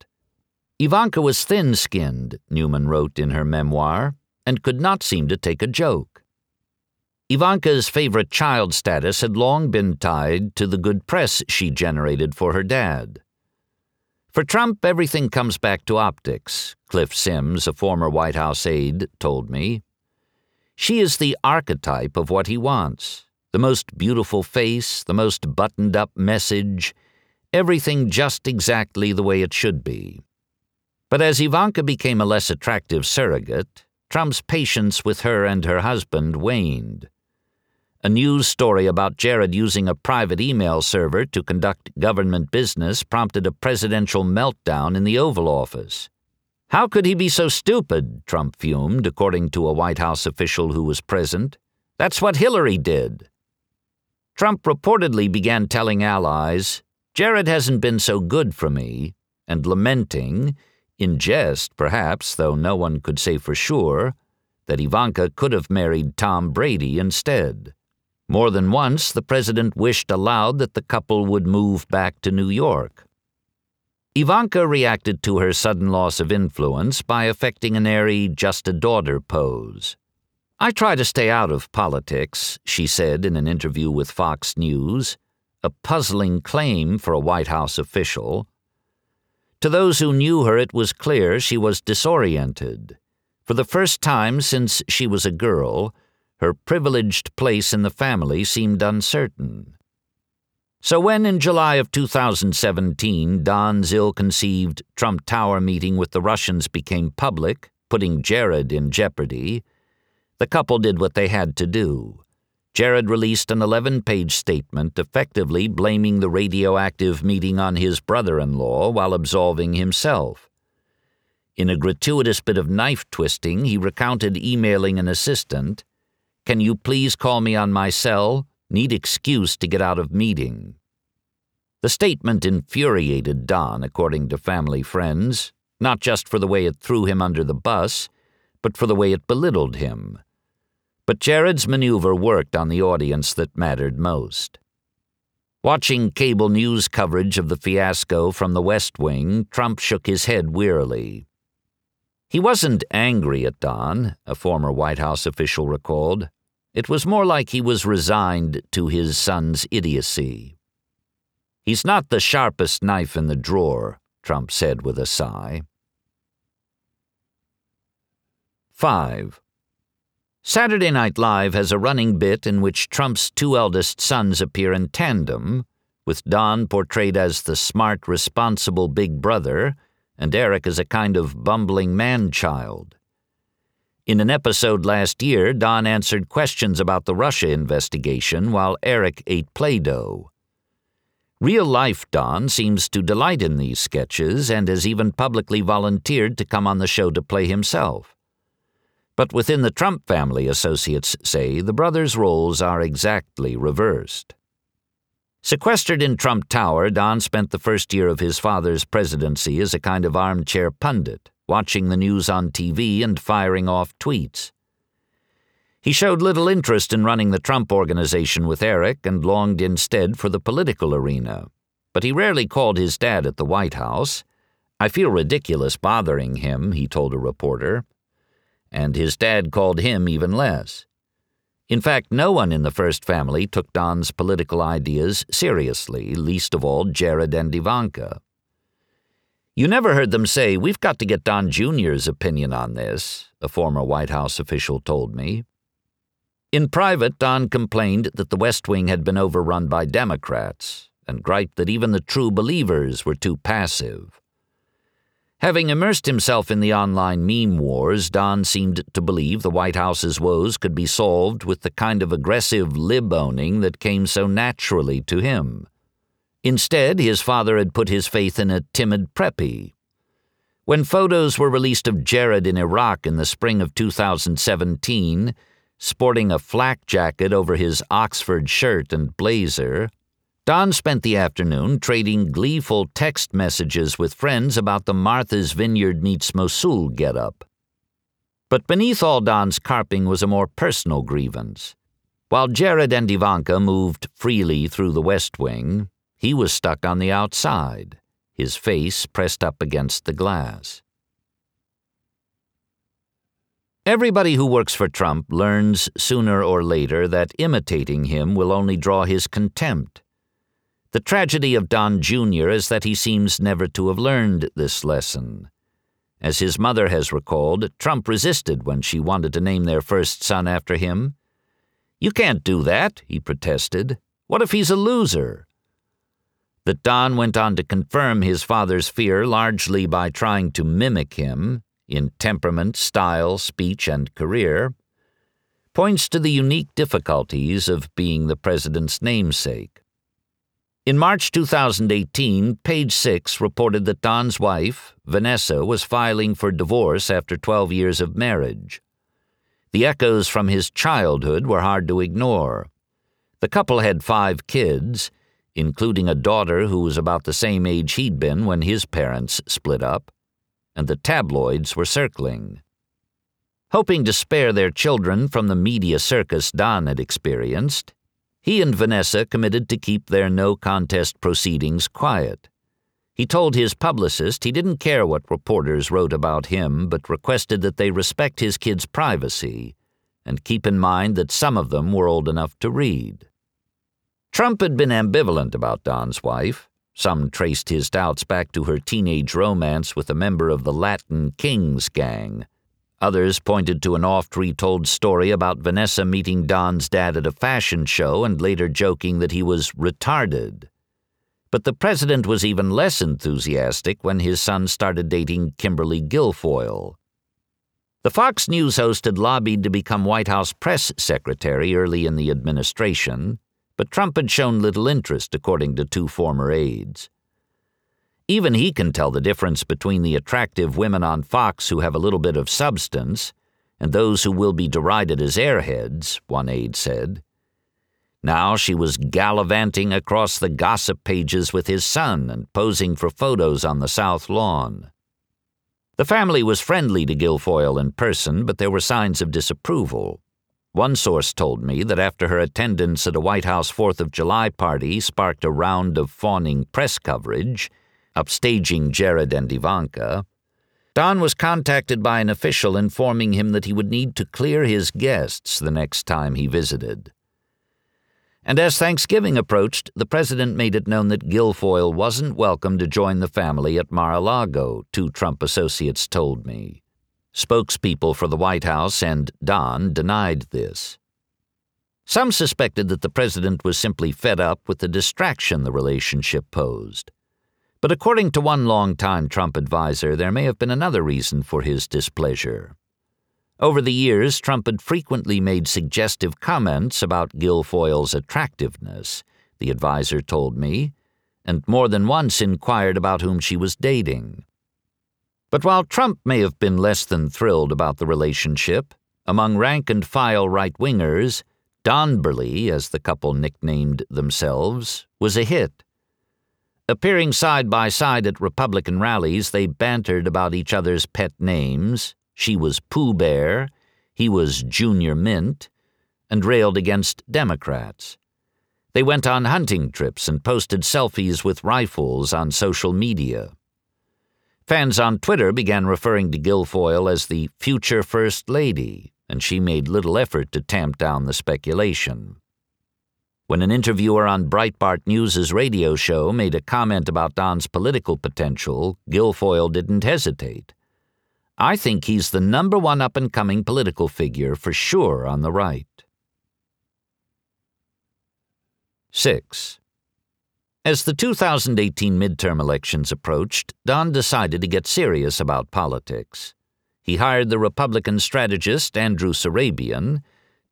Ivanka was thin-skinned, Newman wrote in her memoir, and could not seem to take a joke. Ivanka's favorite child status had long been tied to the good press she generated for her dad. For Trump, everything comes back to optics, Cliff Sims, a former White House aide, told me. She is the archetype of what he wants. The most beautiful face, the most buttoned-up message, everything just exactly the way it should be. But as Ivanka became a less attractive surrogate, Trump's patience with her and her husband waned. A news story about Jared using a private email server to conduct government business prompted a presidential meltdown in the Oval Office. How could he be so stupid, Trump fumed, according to a White House official who was present. That's what Hillary did. Trump reportedly began telling allies, Jared hasn't been so good for me, and lamenting, in jest perhaps, though no one could say for sure, that Ivanka could have married Tom Brady instead. More than once, the president wished aloud that the couple would move back to New York. Ivanka reacted to her sudden loss of influence by affecting an airy just-a-daughter pose. I try to stay out of politics, she said in an interview with Fox News, a puzzling claim for a White House official. To those who knew her, it was clear she was disoriented. For the first time since she was a girl, her privileged place in the family seemed uncertain. So when, in July of 2017, Don's ill-conceived Trump Tower meeting with the Russians became public, putting Jared in jeopardy, the couple did what they had to do. Jared released an 11-page statement effectively blaming the radioactive meeting on his brother-in-law while absolving himself. In a gratuitous bit of knife-twisting, he recounted emailing an assistant, "Can you please call me on my cell? Need excuse to get out of meeting." The statement infuriated Don, according to family friends, not just for the way it threw him under the bus, but for the way it belittled him. But Jared's maneuver worked on the audience that mattered most. Watching cable news coverage of the fiasco from the West Wing, Trump shook his head wearily. He wasn't angry at Don, a former White House official recalled. It was more like he was resigned to his son's idiocy. He's not the sharpest knife in the drawer, Trump said with a sigh. 5. Saturday Night Live has a running bit in which Trump's two eldest sons appear in tandem, with Don portrayed as the smart, responsible big brother, and Eric as a kind of bumbling man-child. In an episode last year, Don answered questions about the Russia investigation while Eric ate Play-Doh. Real-life Don seems to delight in these sketches and has even publicly volunteered to come on the show to play himself. But within the Trump family, associates say, the brothers' roles are exactly reversed. Sequestered in Trump Tower, Don spent the first year of his father's presidency as a kind of armchair pundit, watching the news on TV and firing off tweets. He showed little interest in running the Trump organization with Eric and longed instead for the political arena. But he rarely called his dad at the White House. "I feel ridiculous bothering him," he told a reporter. And his dad called him even less. In fact, no one in the first family took Don's political ideas seriously, least of all Jared and Ivanka. You never heard them say, "We've got to get Don Jr.'s opinion on this," a former White House official told me. In private, Don complained that the West Wing had been overrun by Democrats and griped that even the true believers were too passive. Having immersed himself in the online meme wars, Don seemed to believe the White House's woes could be solved with the kind of aggressive lib-owning that came so naturally to him. Instead, his father had put his faith in a timid preppy. When photos were released of Jared in Iraq in the spring of 2017, sporting a flak jacket over his Oxford shirt and blazer, Don spent the afternoon trading gleeful text messages with friends about the Martha's Vineyard meets Mosul getup. But beneath all Don's carping was a more personal grievance. While Jared and Ivanka moved freely through the West Wing, he was stuck on the outside, his face pressed up against the glass. Everybody who works for Trump learns sooner or later that imitating him will only draw his contempt. The tragedy of Don Jr. is that he seems never to have learned this lesson. As his mother has recalled, Trump resisted when she wanted to name their first son after him. "You can't do that," he protested. "What if he's a loser?" That Don went on to confirm his father's fear largely by trying to mimic him in temperament, style, speech, and career, points to the unique difficulties of being the president's namesake. In March 2018, Page Six reported that Don's wife, Vanessa, was filing for divorce after 12 years of marriage. The echoes from his childhood were hard to ignore. The couple had 5 kids, including a daughter who was about the same age he'd been when his parents split up, and the tabloids were circling. Hoping to spare their children from the media circus Don had experienced, he and Vanessa committed to keep their no-contest proceedings quiet. He told his publicist he didn't care what reporters wrote about him, but requested that they respect his kids' privacy and keep in mind that some of them were old enough to read. Trump had been ambivalent about Don's wife. Some traced his doubts back to her teenage romance with a member of the Latin Kings gang. Others pointed to an oft-retold story about Vanessa meeting Don's dad at a fashion show and later joking that he was retarded. But the president was even less enthusiastic when his son started dating Kimberly Guilfoyle. The Fox News host had lobbied to become White House press secretary early in the administration, but Trump had shown little interest, according to 2 former aides. Even he can tell the difference between the attractive women on Fox who have a little bit of substance and those who will be derided as airheads, one aide said. Now she was gallivanting across the gossip pages with his son and posing for photos on the South Lawn. The family was friendly to Guilfoyle in person, but there were signs of disapproval. One source told me that after her attendance at a White House 4th of July party sparked a round of fawning press coverage, upstaging Jared and Ivanka, Don was contacted by an official informing him that he would need to clear his guests the next time he visited. And as Thanksgiving approached, the president made it known that Guilfoyle wasn't welcome to join the family at Mar-a-Lago, 2 Trump associates told me. Spokespeople for the White House and Don denied this. Some suspected that the president was simply fed up with the distraction the relationship posed. But according to one longtime Trump advisor, there may have been another reason for his displeasure. Over the years, Trump had frequently made suggestive comments about Guilfoyle's attractiveness, the advisor told me, and more than once inquired about whom she was dating. But while Trump may have been less than thrilled about the relationship, among rank-and-file right-wingers, Donberly, as the couple nicknamed themselves, was a hit. Appearing side by side at Republican rallies, they bantered about each other's pet names. She was Pooh Bear, he was Junior Mint, and railed against Democrats. They went on hunting trips and posted selfies with rifles on social media. Fans on Twitter began referring to Guilfoyle as the future First Lady, and she made little effort to tamp down the speculation. When an interviewer on Breitbart News' radio show made a comment about Don's political potential, Guilfoyle didn't hesitate. "I think he's the number one up-and-coming political figure for sure on the right." 6. As the 2018 midterm elections approached, Don decided to get serious about politics. He hired the Republican strategist Andrew Sarabian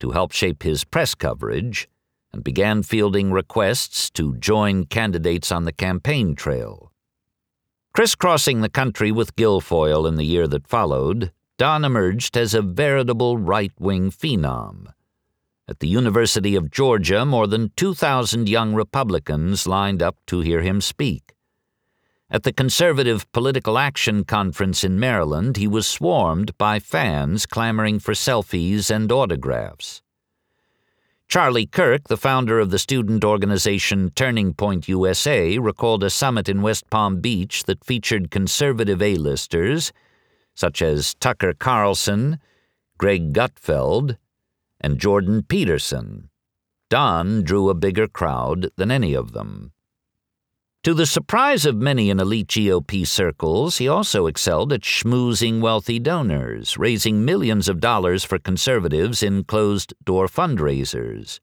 to help shape his press coverage and began fielding requests to join candidates on the campaign trail. Crisscrossing the country with Guilfoyle in the year that followed, Don emerged as a veritable right-wing phenom. At the University of Georgia, more than 2,000 young Republicans lined up to hear him speak. At the Conservative Political Action Conference in Maryland, he was swarmed by fans clamoring for selfies and autographs. Charlie Kirk, the founder of the student organization Turning Point USA, recalled a summit in West Palm Beach that featured conservative A-listers, such as Tucker Carlson, Greg Gutfeld, and Jordan Peterson. Don drew a bigger crowd than any of them. To the surprise of many in elite GOP circles, he also excelled at schmoozing wealthy donors, raising millions of dollars for conservatives in closed-door fundraisers.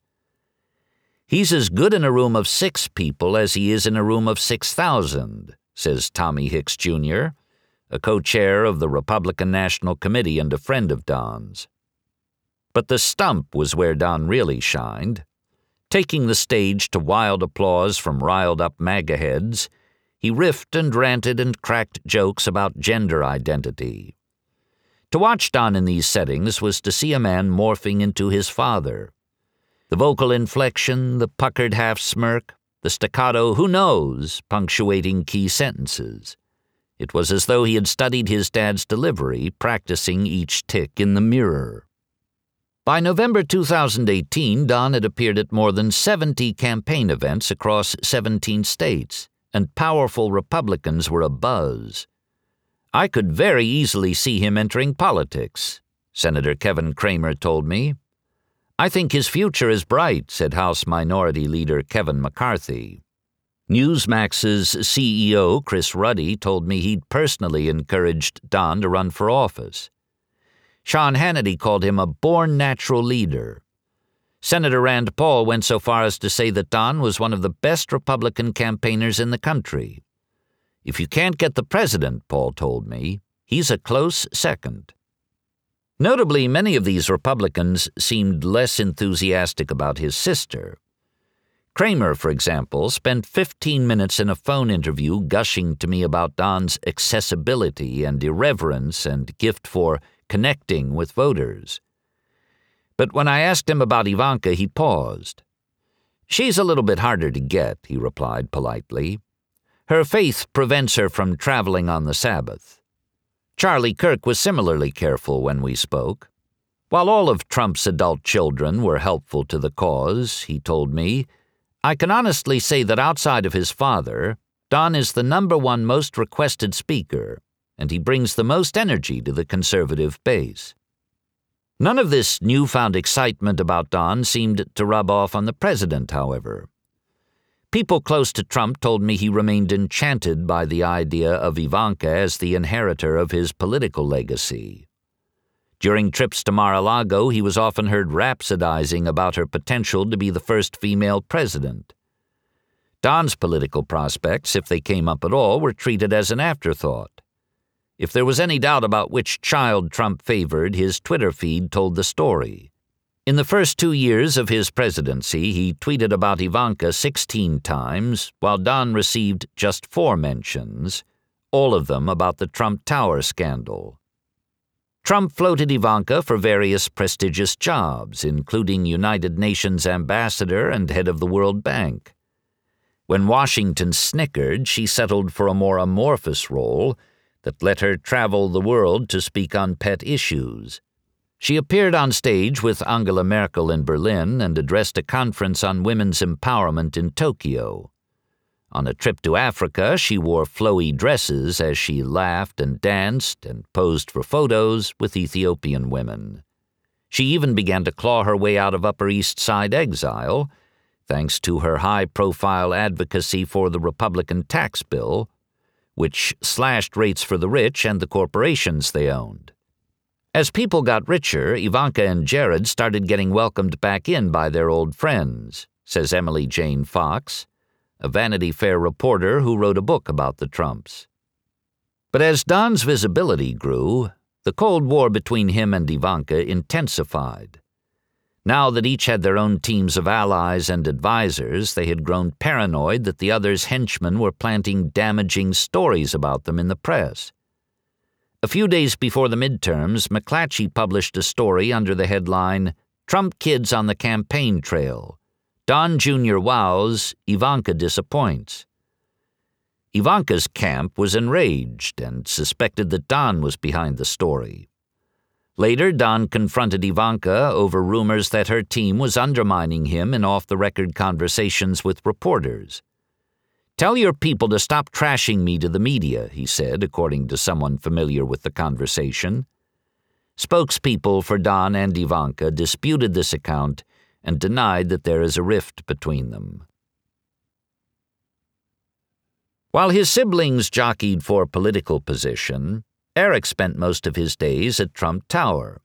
"He's as good in a room of six people as he is in a room of 6,000, says Tommy Hicks, Jr., a co-chair of the Republican National Committee and a friend of Don's. But the stump was where Don really shined. Taking the stage to wild applause from riled-up MAGA heads, he riffed and ranted and cracked jokes about gender identity. To watch Don in these settings was to see a man morphing into his father. The vocal inflection, the puckered half-smirk, the staccato "who knows" punctuating key sentences. It was as though he had studied his dad's delivery, practicing each tick in the mirror. By November 2018, Don had appeared at more than 70 campaign events across 17 states, and powerful Republicans were abuzz. "I could very easily see him entering politics," Senator Kevin Cramer told me. "I think his future is bright," said House Minority Leader Kevin McCarthy. Newsmax's CEO, Chris Ruddy, told me he'd personally encouraged Don to run for office. Sean Hannity called him a born natural leader. Senator Rand Paul went so far as to say that Don was one of the best Republican campaigners in the country. "If you can't get the president," Paul told me, "he's a close second." Notably, many of these Republicans seemed less enthusiastic about his sister. Cramer, for example, spent 15 minutes in a phone interview gushing to me about Don's accessibility and irreverence and gift for connecting with voters. But when I asked him about Ivanka, he paused. "She's a little bit harder to get," he replied politely. "Her faith prevents her from traveling on the Sabbath." Charlie Kirk was similarly careful when we spoke. "While all of Trump's adult children were helpful to the cause," he told me, "I can honestly say that outside of his father, Don is the #1 most requested speaker, and he brings the most energy to the conservative base." None of this newfound excitement about Don seemed to rub off on the president, however. People close to Trump told me he remained enchanted by the idea of Ivanka as the inheritor of his political legacy. During trips to Mar-a-Lago, he was often heard rhapsodizing about her potential to be the first female president. Don's political prospects, if they came up at all, were treated as an afterthought. If there was any doubt about which child Trump favored, his Twitter feed told the story. In the first 2 years of his presidency, he tweeted about Ivanka 16 times, while Don received just 4 mentions, all of them about the Trump Tower scandal. Trump floated Ivanka for various prestigious jobs, including United Nations ambassador and head of the World Bank. When Washington snickered, she settled for a more amorphous role that let her travel the world to speak on pet issues. She appeared on stage with Angela Merkel in Berlin and addressed a conference on women's empowerment in Tokyo. On a trip to Africa, she wore flowy dresses as she laughed and danced and posed for photos with Ethiopian women. She even began to claw her way out of Upper East Side exile, thanks to her high-profile advocacy for the Republican tax bill, which slashed rates for the rich and the corporations they owned. As people got richer, Ivanka and Jared started getting welcomed back in by their old friends, says Emily Jane Fox, a Vanity Fair reporter who wrote a book about the Trumps. But as Don's visibility grew, the Cold War between him and Ivanka intensified. Now that each had their own teams of allies and advisers, they had grown paranoid that the other's henchmen were planting damaging stories about them in the press. A few days before the midterms, McClatchy published a story under the headline, "Trump Kids on the Campaign Trail. Don Jr. Wows, Ivanka Disappoints." Ivanka's camp was enraged and suspected that Don was behind the story. Later, Don confronted Ivanka over rumors that her team was undermining him in off-the-record conversations with reporters. "Tell your people to stop trashing me to the media," he said, according to someone familiar with the conversation. Spokespeople for Don and Ivanka disputed this account and denied that there is a rift between them. While his siblings jockeyed for political position, Eric spent most of his days at Trump Tower.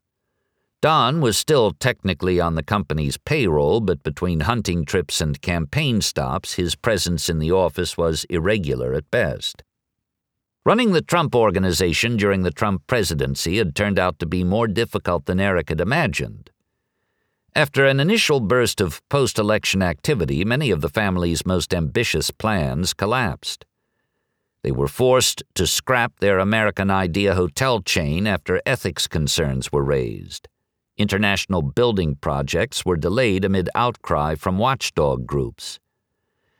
Don was still technically on the company's payroll, but between hunting trips and campaign stops, his presence in the office was irregular at best. Running the Trump Organization during the Trump presidency had turned out to be more difficult than Eric had imagined. After an initial burst of post-election activity, many of the family's most ambitious plans collapsed. They were forced to scrap their American Idea hotel chain after ethics concerns were raised. International building projects were delayed amid outcry from watchdog groups.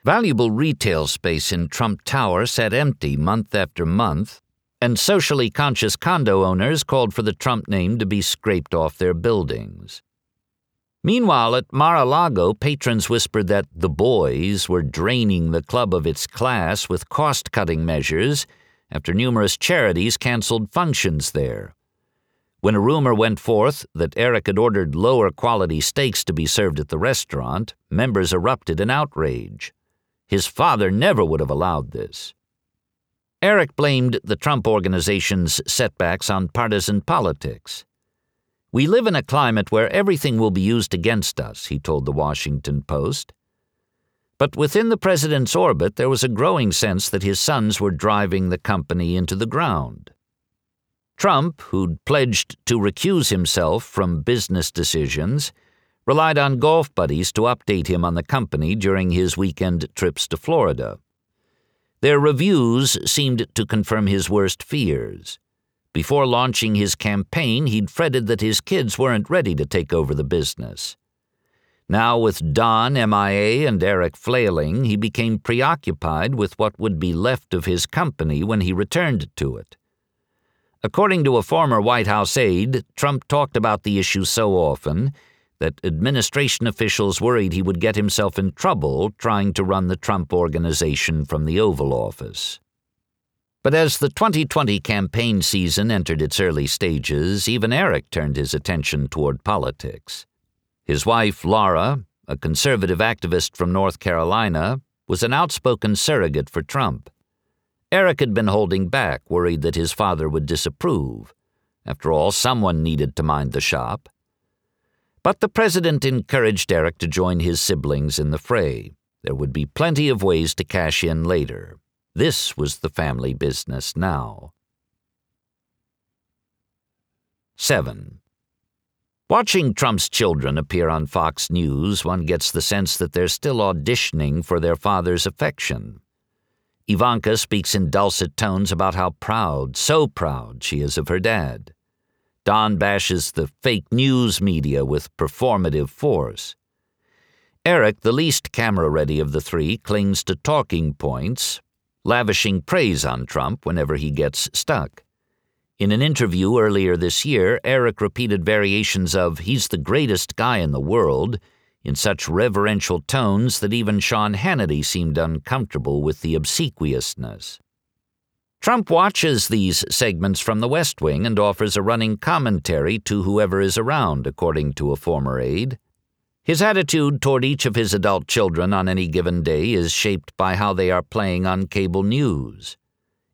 Valuable retail space in Trump Tower sat empty month after month, and socially conscious condo owners called for the Trump name to be scraped off their buildings. Meanwhile, at Mar-a-Lago, patrons whispered that the boys were draining the club of its class with cost-cutting measures after numerous charities canceled functions there. When a rumor went forth that Eric had ordered lower-quality steaks to be served at the restaurant, members erupted in outrage. His father never would have allowed this. Eric blamed the Trump Organization's setbacks on partisan politics. "We live in a climate where everything will be used against us," he told the Washington Post. But within the president's orbit, there was a growing sense that his sons were driving the company into the ground. Trump, who'd pledged to recuse himself from business decisions, relied on golf buddies to update him on the company during his weekend trips to Florida. Their reviews seemed to confirm his worst fears. Before launching his campaign, he'd fretted that his kids weren't ready to take over the business. Now, with Don MIA and Eric flailing, he became preoccupied with what would be left of his company when he returned to it. According to a former White House aide, Trump talked about the issue so often that administration officials worried he would get himself in trouble trying to run the Trump Organization from the Oval Office. But as the 2020 campaign season entered its early stages, even Eric turned his attention toward politics. His wife, Laura, a conservative activist from North Carolina, was an outspoken surrogate for Trump. Eric had been holding back, worried that his father would disapprove. After all, someone needed to mind the shop. But the president encouraged Eric to join his siblings in the fray. There would be plenty of ways to cash in later. This was the family business now. 7. Watching Trump's children appear on Fox News, one gets the sense that they're still auditioning for their father's affection. Ivanka speaks in dulcet tones about how proud, so proud, she is of her dad. Don bashes the fake news media with performative force. Eric, the least camera-ready of the three, clings to talking points, lavishing praise on Trump whenever he gets stuck. In an interview earlier this year, Eric repeated variations of "he's the greatest guy in the world" in such reverential tones that even Sean Hannity seemed uncomfortable with the obsequiousness. Trump watches these segments from the West Wing and offers a running commentary to whoever is around, according to a former aide. His attitude toward each of his adult children on any given day is shaped by how they are playing on cable news.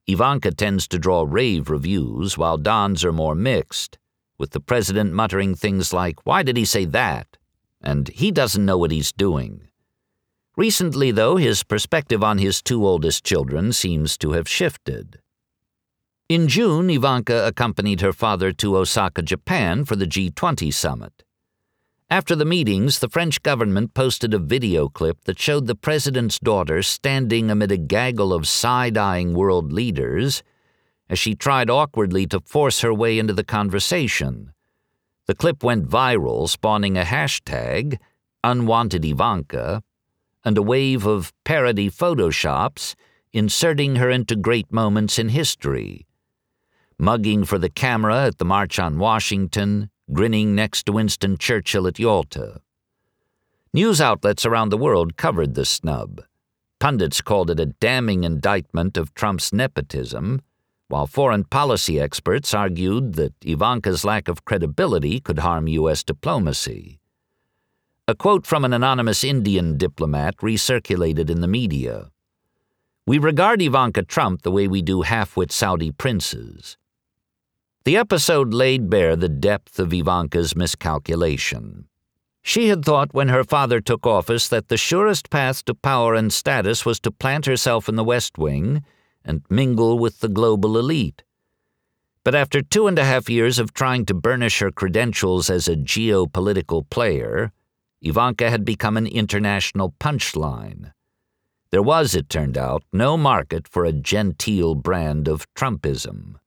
Ivanka tends to draw rave reviews, while Don's are more mixed, with the president muttering things like, "Why did he say that?" and "He doesn't know what he's doing." Recently, though, his perspective on his two oldest children seems to have shifted. In June, Ivanka accompanied her father to Osaka, Japan for the G20 summit. After the meetings, the French government posted a video clip that showed the president's daughter standing amid a gaggle of side-eyeing world leaders as she tried awkwardly to force her way into the conversation. The clip went viral, spawning a hashtag, Unwanted Ivanka, and a wave of parody photoshops inserting her into great moments in history. Mugging for the camera at the March on Washington, grinning next to Winston Churchill at Yalta. News outlets around the world covered the snub. Pundits called it a damning indictment of Trump's nepotism, while foreign policy experts argued that Ivanka's lack of credibility could harm U.S. diplomacy. A quote from an anonymous Indian diplomat recirculated in the media. "We regard Ivanka Trump the way we do half-wit Saudi princes." The episode laid bare the depth of Ivanka's miscalculation. She had thought when her father took office that the surest path to power and status was to plant herself in the West Wing and mingle with the global elite. But after 2.5 years of trying to burnish her credentials as a geopolitical player, Ivanka had become an international punchline. There was, it turned out, no market for a genteel brand of Trumpism.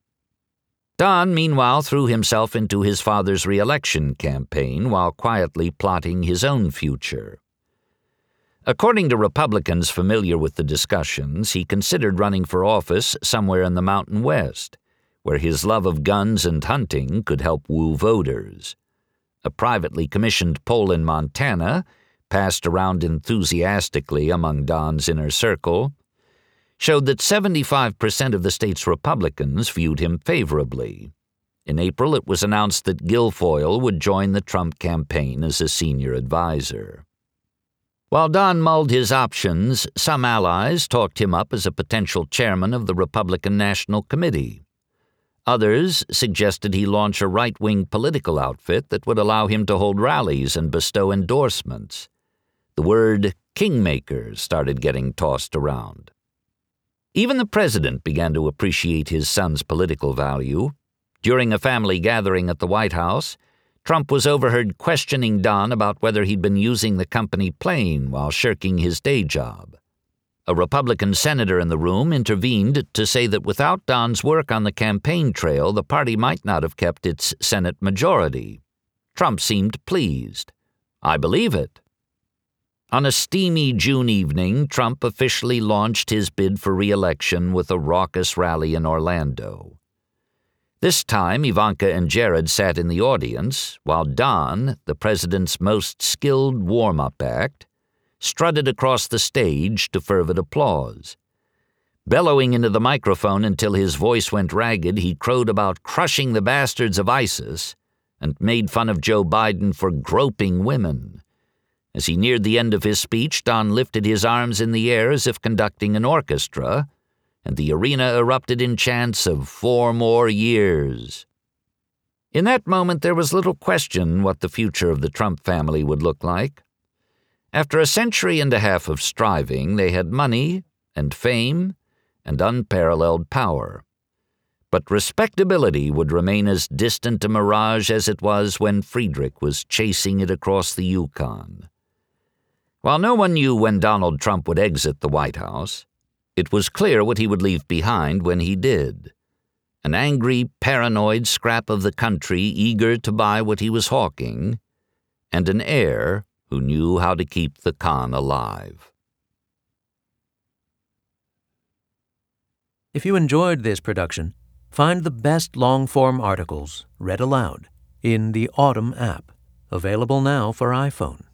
Don, meanwhile, threw himself into his father's re-election campaign while quietly plotting his own future. According to Republicans familiar with the discussions, he considered running for office somewhere in the Mountain West, where his love of guns and hunting could help woo voters. A privately commissioned poll in Montana, passed around enthusiastically among Don's inner circle, showed that 75% of the state's Republicans viewed him favorably. In April, it was announced that Guilfoyle would join the Trump campaign as a senior advisor. While Don mulled his options, some allies talked him up as a potential chairman of the Republican National Committee. Others suggested he launch a right-wing political outfit that would allow him to hold rallies and bestow endorsements. The word kingmaker started getting tossed around. Even the president began to appreciate his son's political value. During a family gathering at the White House, Trump was overheard questioning Don about whether he'd been using the company plane while shirking his day job. A Republican senator in the room intervened to say that without Don's work on the campaign trail, the party might not have kept its Senate majority. Trump seemed pleased. "I believe it." On a steamy June evening, Trump officially launched his bid for re-election with a raucous rally in Orlando. This time, Ivanka and Jared sat in the audience, while Don, the president's most skilled warm-up act, strutted across the stage to fervid applause. Bellowing into the microphone until his voice went ragged, he crowed about crushing the bastards of ISIS and made fun of Joe Biden for groping women. As he neared the end of his speech, Don lifted his arms in the air as if conducting an orchestra, and the arena erupted in chants of 4 more years. In that moment, there was little question what the future of the Trump family would look like. After a 1.5 centuries of striving, they had money and fame and unparalleled power. But respectability would remain as distant a mirage as it was when Friedrich was chasing it across the Yukon. While no one knew when Donald Trump would exit the White House, it was clear what he would leave behind when he did. An angry, paranoid scrap of the country eager to buy what he was hawking, and an heir who knew how to keep the con alive. If you enjoyed this production, find the best long-form articles read aloud in the Autumn app, available now for iPhone.